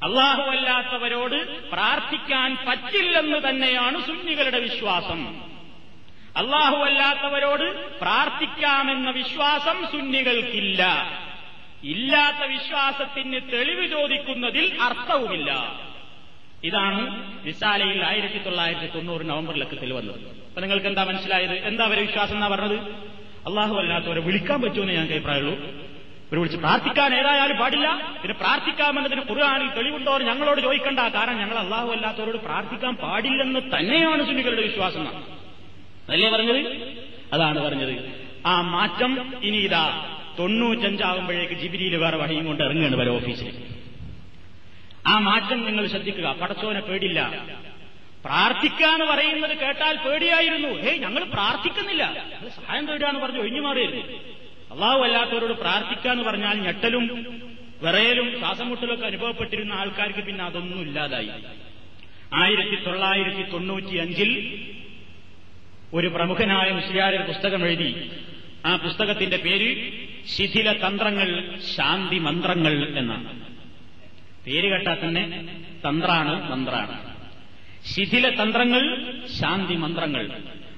അള്ളാഹു അല്ലാത്തവരോട് പ്രാർത്ഥിക്കാൻ പറ്റില്ലെന്ന് തന്നെയാണ് സുന്നികളുടെ വിശ്വാസം. അള്ളാഹു അല്ലാത്തവരോട് പ്രാർത്ഥിക്കാമെന്ന വിശ്വാസം സുന്നികൾക്കില്ല. ഇല്ലാത്ത വിശ്വാസത്തിന് തെളിവ് ചോദിക്കുന്നതിൽ അർത്ഥവുമില്ല. ഇതാണ് റിസാലയിൽ ആയിരത്തി തൊള്ളായിരത്തി തൊണ്ണൂറ് നവംബർ ലക്കത്തിൽ വന്നത്. അപ്പൊ നിങ്ങൾക്ക് എന്താ മനസ്സിലായത്? എന്താ അവരെ വിശ്വാസം എന്നാ പറഞ്ഞത്? അള്ളാഹു അല്ലാത്തവരെ വിളിക്കാൻ പറ്റുമെന്ന് ഞാൻ അഭിപ്രായമുള്ളൂ, ഒരു വിളിച്ച് പ്രാർത്ഥിക്കാൻ ഏതായാലും പാടില്ല. പിന്നെ പ്രാർത്ഥിക്കാമെന്നതിന് ഖുർആനിൽ തെളിവുണ്ടോ എന്ന് ഞങ്ങളോട് ചോദിക്കണ്ട, കാരണം ഞങ്ങൾ അള്ളാഹു അല്ലാത്തവരോട് പ്രാർത്ഥിക്കാൻ പാടില്ലെന്ന് തന്നെയാണ് സുന്നികളുടെ വിശ്വാസം. അതല്ലേ പറഞ്ഞത്? അതാണ് പറഞ്ഞത്. ആ മാറ്റം ഇനി ഇതാ തൊണ്ണൂറ്റഞ്ചാകുമ്പോഴേക്ക് ജിബിരിയിൽ വേറെ വഴിയും കൊണ്ട് ഇറങ്ങുകയാണ് വരെ ഓഫീസിൽ. ആ മാറ്റം നിങ്ങൾ ശ്രദ്ധിക്കുക. പടച്ചോനെ പേടില്ല. പ്രാർത്ഥിക്കാന്ന് പറയുന്നത് കേട്ടാൽ പേടിയായിരുന്നു. ഹേയ്, ഞങ്ങൾ പ്രാർത്ഥിക്കുന്നില്ല, അത് സഹായം തേടാന്ന് പറഞ്ഞ് ഒഴിഞ്ഞു മാറിയിരുന്നു. അള്ളാഹു അല്ലാത്തവരോട് പ്രാർത്ഥിക്കാന്ന് പറഞ്ഞാൽ ഞെട്ടലും വിറയലും ശ്വാസം മുട്ടലൊക്കെ അനുഭവപ്പെട്ടിരുന്ന ആൾക്കാർക്ക് പിന്നെ അതൊന്നും ഇല്ലാതായി. ആയിരത്തി തൊള്ളായിരത്തി തൊണ്ണൂറ്റി അഞ്ചിൽ ഒരു പ്രമുഖനായ മുസ്ലിയാർ പുസ്തകം എഴുതി. ആ പുസ്തകത്തിന്റെ പേര് ശിഥില തന്ത്രങ്ങൾ ശാന്തി മന്ത്രങ്ങൾ എന്നാണ്. പേര് കേട്ടാൽ തന്നെ തന്ത്രാണ്, മന്ത്രാണ്. ശിഥില തന്ത്രങ്ങൾ ശാന്തി മന്ത്രങ്ങൾ.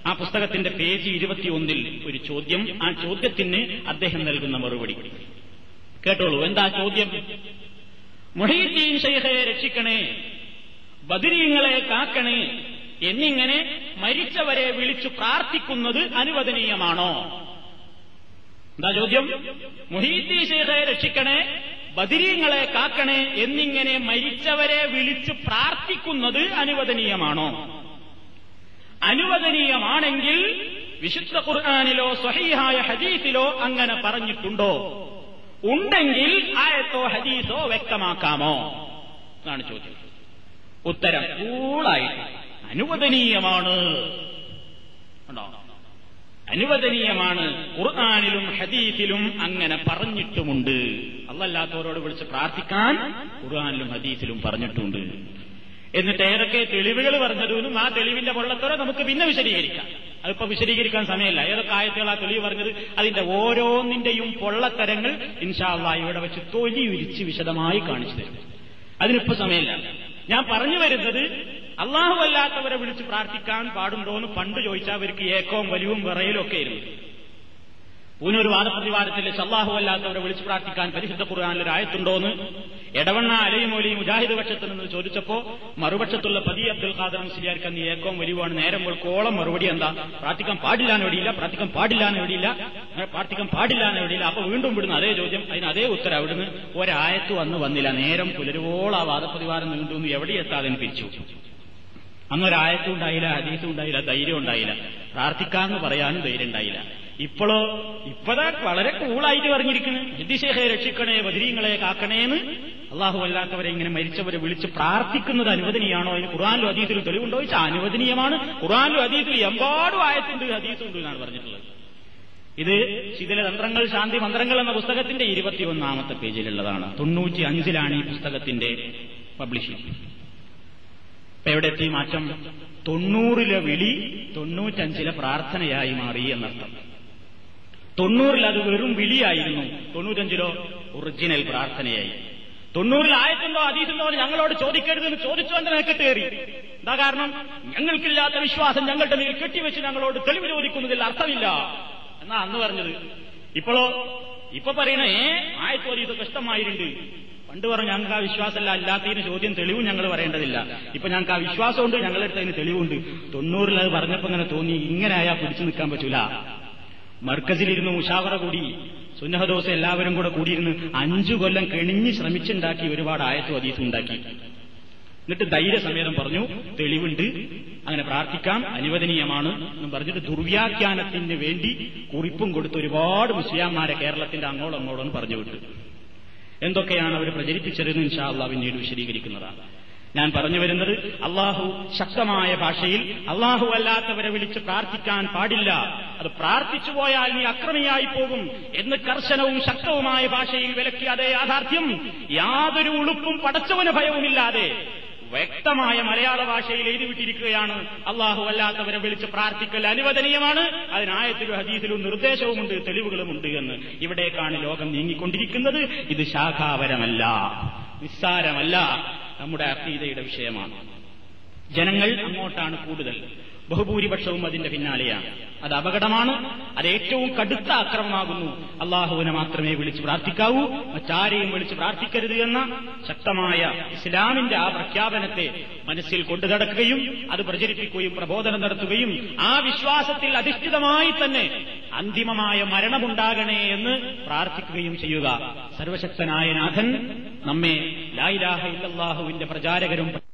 ആ പുസ്തകത്തിന്റെ പേജ് ഇരുപത്തിയൊന്നിൽ ഒരു ചോദ്യം, ആ ചോദ്യത്തിന് അദ്ദേഹം നൽകുന്ന മറുപടി കേട്ടോളൂ. എന്താ ചോദ്യം? മുഹീദ്ദീൻ ശൈഖയെ രക്ഷിക്കണേ, ബദരീങ്ങളെ കാക്കണേ എന്നിങ്ങനെ മരിച്ചവരെ വിളിച്ചു പ്രാർത്ഥിക്കുന്നത് അനുവദനീയമാണോ? എന്താ ചോദ്യം? മുഹീദ്ദീൻ ശൈഖയെ രക്ഷിക്കണേ, ബദരീങ്ങളെ കാക്കണേ എന്നിങ്ങനെ മരിച്ചവരെ വിളിച്ചു പ്രാർത്ഥിക്കുന്നത് അനുവദനീയമാണോ? അനുവദനീയമാണെങ്കിൽ വിശുദ്ധ ഖുർആനിലോ സ്വഹീഹായ ഹദീസിലോ അങ്ങനെ പറഞ്ഞിട്ടുണ്ടോ? ഉണ്ടെങ്കിൽ ആയത്തോ ഹദീസോ വ്യക്തമാക്കാമോ എന്നാണ് ചോദ്യം. ഉത്തരം കൂളായി അനുവദനീയമാണ്. അനുവദനീയമാണ് ഖുർആനിലും ഹദീസിലും അങ്ങനെ പറഞ്ഞിട്ടുമുണ്ട്. അല്ലാത്തവരോട് വിളിച്ച് പ്രാർത്ഥിക്കാൻ ഖുർആനിലും ഹദീസിലും പറഞ്ഞിട്ടുണ്ട്. എന്നിട്ട് ഏതൊക്കെ തെളിവുകൾ പറഞ്ഞതും ആ തെളിവിന്റെ വെള്ളത്തോടെ നമുക്ക് പിന്നെ വിശദീകരിക്കാം. അതിപ്പോ വിശദീകരിക്കാൻ സമയമില്ല. ഏതൊക്കെ ആയത്തുകൾ ആ തെളിവ് പറഞ്ഞത് അതിന്റെ ഓരോന്നിന്റെയും പൊള്ളത്തരങ്ങൾ ഇൻഷാ അല്ലാഹ് ഇവിടെ വെച്ച് തൊലി ഉരിച്ച് വിശദമായി കാണിച്ചു തരും. അതിനിപ്പോ സമയമില്ല. ഞാൻ പറഞ്ഞു വരുന്നത് അള്ളാഹു അല്ലാത്തവരെ വിളിച്ച് പ്രാർത്ഥിക്കാൻ പാടുണ്ടോ എന്ന് പണ്ട് ചോദിച്ചാൽ അവർക്ക് ഏക്കവും വലിയവും വിറയിലും ഒക്കെ ആയിരുന്നു. പൂനൂർ വാദപ്രതിവാദത്തിൽ അല്ലാഹു അല്ലാത്തവരെ വിളിച്ച് പ്രാർത്ഥിക്കാൻ പരിശുദ്ധ ഖുർആനിൽ ഒരു ആയത്തുണ്ടോ എന്ന് എടവണ്ണ അലൈമൊലി മുജാഹിദ് പക്ഷത്ത് നിന്ന് ചോദിച്ചപ്പോ മറുപക്ഷത്തുള്ള പതി അബ്ദുൽ ഖാദർ മുസ്ലിയാർക്ക് അന്ന് ഏക്കവും വലിയവാണ്. നേരം വെളുക്കോളം മറുപടി എന്താ? പ്രാർത്ഥിക്കാൻ പാടില്ലാന്ന് എവിടെയില്ല, പ്രാർത്ഥിക്കാൻ പാടില്ലാന്ന് എവിടെയില്ല, പ്രാർത്ഥിക്കാൻ പാടില്ലാന്ന് എവിടെയില്ല. അപ്പൊ വീണ്ടും വിടുന്ന അതേ ചോദ്യം, അതിന് അതേ ഉത്തരം. അവിടുന്ന് ഒരായത്ത് വന്ന് വന്നില്ല. നേരം പുലരുവോളം ആ വാദപ്രതിവാദം നീണ്ടുവെന്ന് എവിടെ എത്താതെ പിരിച്ചു. അന്നൊരായത്തും ഉണ്ടായില്ല, ഹദീസും ഉണ്ടായില്ല, ധൈര്യം ഉണ്ടായില്ല, പ്രാർത്ഥിക്കാന്ന് പറയാനും ധൈര്യം ഉണ്ടായില്ല. ഇപ്പോഴോ ഇപ്പതാ വളരെ കൂളായിട്ട് പറഞ്ഞിരിക്കുന്നു, ഹിദ്ദിശേഖെ രക്ഷിക്കണേ, ബദരീങ്ങളെ കാക്കണേന്ന്. അള്ളാഹു അല്ലാത്തവരെ ഇങ്ങനെ മരിച്ചവരെ വിളിച്ച് പ്രാർത്ഥിക്കുന്നത് അനുവദനീയമാണോ? അതിന് ഖുർആനിലും ഹദീസിലും തെളിവുണ്ടോ ചോദിച്ചാൽ അനുവദനീയമാണ്. ഖുർആനിലും ഹദീസിലും എമ്പാടും ആയത്തുണ്ട്, ഹദീസുണ്ട് എന്നാണ് പറഞ്ഞിട്ടുള്ളത്. ഇത് ശിഥില തന്ത്രങ്ങൾ ശാന്തി മന്ത്രങ്ങൾ എന്ന പുസ്തകത്തിന്റെ ഇരുപത്തിയൊന്നാമത്തെ പേജിലുള്ളതാണ്. തൊണ്ണൂറ്റി അഞ്ചിലാണ് ഈ പുസ്തകത്തിന്റെ പബ്ലിഷിംഗ്. എവിടെ എത്തി മാറ്റം? തൊണ്ണൂറിലെ വിളി തൊണ്ണൂറ്റഞ്ചിലെ പ്രാർത്ഥനയായി മാറി എന്നർത്ഥം. തൊണ്ണൂറിൽ അത് വെറും വിളിയായിരുന്നു, തൊണ്ണൂറ്റഞ്ചിലോ ഒറിജിനൽ പ്രാർത്ഥനയായി. തൊണ്ണൂറിൽ ആയത്തുണ്ടോ അതീതുണ്ടോ ഞങ്ങളോട് ചോദിക്കരുതെന്ന് ചോദിച്ചുകൊണ്ട് നിൽക്കട്ടേറി. എന്താ കാരണം? ഞങ്ങൾക്കില്ലാത്ത വിശ്വാസം ഞങ്ങളുടെ മേൽ കെട്ടിവെച്ച് ഞങ്ങളോട് തെളിവ് ചോദിക്കുന്നതിൽ അർത്ഥമില്ല എന്നാ അന്ന് പറഞ്ഞത്. ഇപ്പോഴോ ഇപ്പൊ പറയണേ ആയത്ത് ഒരു ഇത് കഷ്ടമായിട്ടുണ്ട്. പണ്ട് പറഞ്ഞു ഞങ്ങൾക്ക് ആ വിശ്വാസമല്ല, അല്ലാത്തതിന് ചോദ്യം തെളിവും ഞങ്ങൾ പറയേണ്ടതില്ല. ഇപ്പൊ ഞങ്ങൾക്ക് ആ വിശ്വാസമുണ്ട്, ഞങ്ങളെടുത്ത് അതിന് തെളിവുണ്ട്. തൊണ്ണൂറിൽ അത് പറഞ്ഞപ്പോ അങ്ങനെ തോന്നി ഇങ്ങനെ ആയാൽ പിടിച്ചു നിൽക്കാൻ പറ്റൂല. മർക്കസിലിരുന്ന് മുശാവറ കൂടി, സുന്നഹ ദിവസം എല്ലാവരും കൂടെ കൂടിയിരുന്ന് അഞ്ചു കൊല്ലം കെണിഞ്ഞ് ശ്രമിച്ചുണ്ടാക്കി ഒരുപാട് ആയത്ത് ഹദീസ് ഉണ്ടാക്കി. എന്നിട്ട് ധൈര്യസമേതം പറഞ്ഞു തെളിവുണ്ട്, അങ്ങനെ പ്രാർത്ഥിക്കാം, അനുവദനീയമാണ് എന്ന് പറഞ്ഞിട്ട് ദുർവ്യാഖ്യാനത്തിന് വേണ്ടി കുറിപ്പും കൊടുത്ത് ഒരുപാട് മുസ്ലിംമാരെ കേരളത്തിന്റെ അങ്ങോളം അങ്ങോളം പറഞ്ഞു വിട്ടു. എന്തൊക്കെയാണ് അവർ പ്രചരിപ്പിച്ചതെന്ന് ഇൻഷാ അല്ലാഹ് പിന്നീട് വിശദീകരിക്കുന്നതാണ്. ഞാൻ പറഞ്ഞു വരുന്നത്, അള്ളാഹു ശക്തമായ ഭാഷയിൽ അള്ളാഹു അല്ലാത്തവരെ വിളിച്ച് പ്രാർത്ഥിക്കാൻ പാടില്ല, അത് പ്രാർത്ഥിച്ചു പോയാൽ നീ അക്രമിയായി പോകും എന്ന് കർശനവും ശക്തവുമായ ഭാഷയിൽ വിലക്കിയ അതേ യാഥാർത്ഥ്യം യാതൊരു ഉളുപ്പും പടച്ചവന് ഭയവുമില്ലാതെ വ്യക്തമായ മലയാള ഭാഷയിൽ എഴുതിവിട്ടിരിക്കുകയാണ്. അള്ളാഹു അല്ലാത്തവരെ വിളിച്ച് പ്രാർത്ഥിക്കൽ അനുവദനീയമാണ്, അതിനായത്തിലും ഹദീസിലും നിർദ്ദേശവുമുണ്ട്, തെളിവുകളുമുണ്ട് എന്ന്. ഇവിടേക്കാണ് ലോകം നീങ്ങിക്കൊണ്ടിരിക്കുന്നത്. ഇത് ശാഖാപരമല്ല, നിസ്സാരമല്ല, നമ്മുടെ അഖീദയുടെ വിഷയമാണ്. ജനങ്ങൾ അങ്ങോട്ടാണ് കൂടുതൽ, ബഹുഭൂരിപക്ഷവും അതിന്റെ പിന്നാലെയാണ്. അത് അപകടമാണ്, അത് ഏറ്റവും കടുത്ത അക്രമമാകുന്നു. അള്ളാഹുവിനെ മാത്രമേ വിളിച്ച് പ്രാർത്ഥിക്കാവൂ, മറ്റാരെയും വിളിച്ച് പ്രാർത്ഥിക്കരുത് എന്ന ശക്തമായ ഇസ്ലാമിന്റെ ആ പ്രഖ്യാപനത്തെ മനസ്സിൽ കൊണ്ടു നടക്കുകയും അത് പ്രചരിപ്പിക്കുകയും പ്രബോധനം നടത്തുകയും ആ വിശ്വാസത്തിൽ അധിഷ്ഠിതമായി തന്നെ അന്തിമമായ മരണമുണ്ടാകണേ എന്ന് പ്രാർത്ഥിക്കുകയും ചെയ്യുക. സർവശക്തനായ നാഥൻ നമ്മെ ലാ ഇലാഹ ഇല്ലല്ലാഹുവിന്റെ പ്രചാരകരും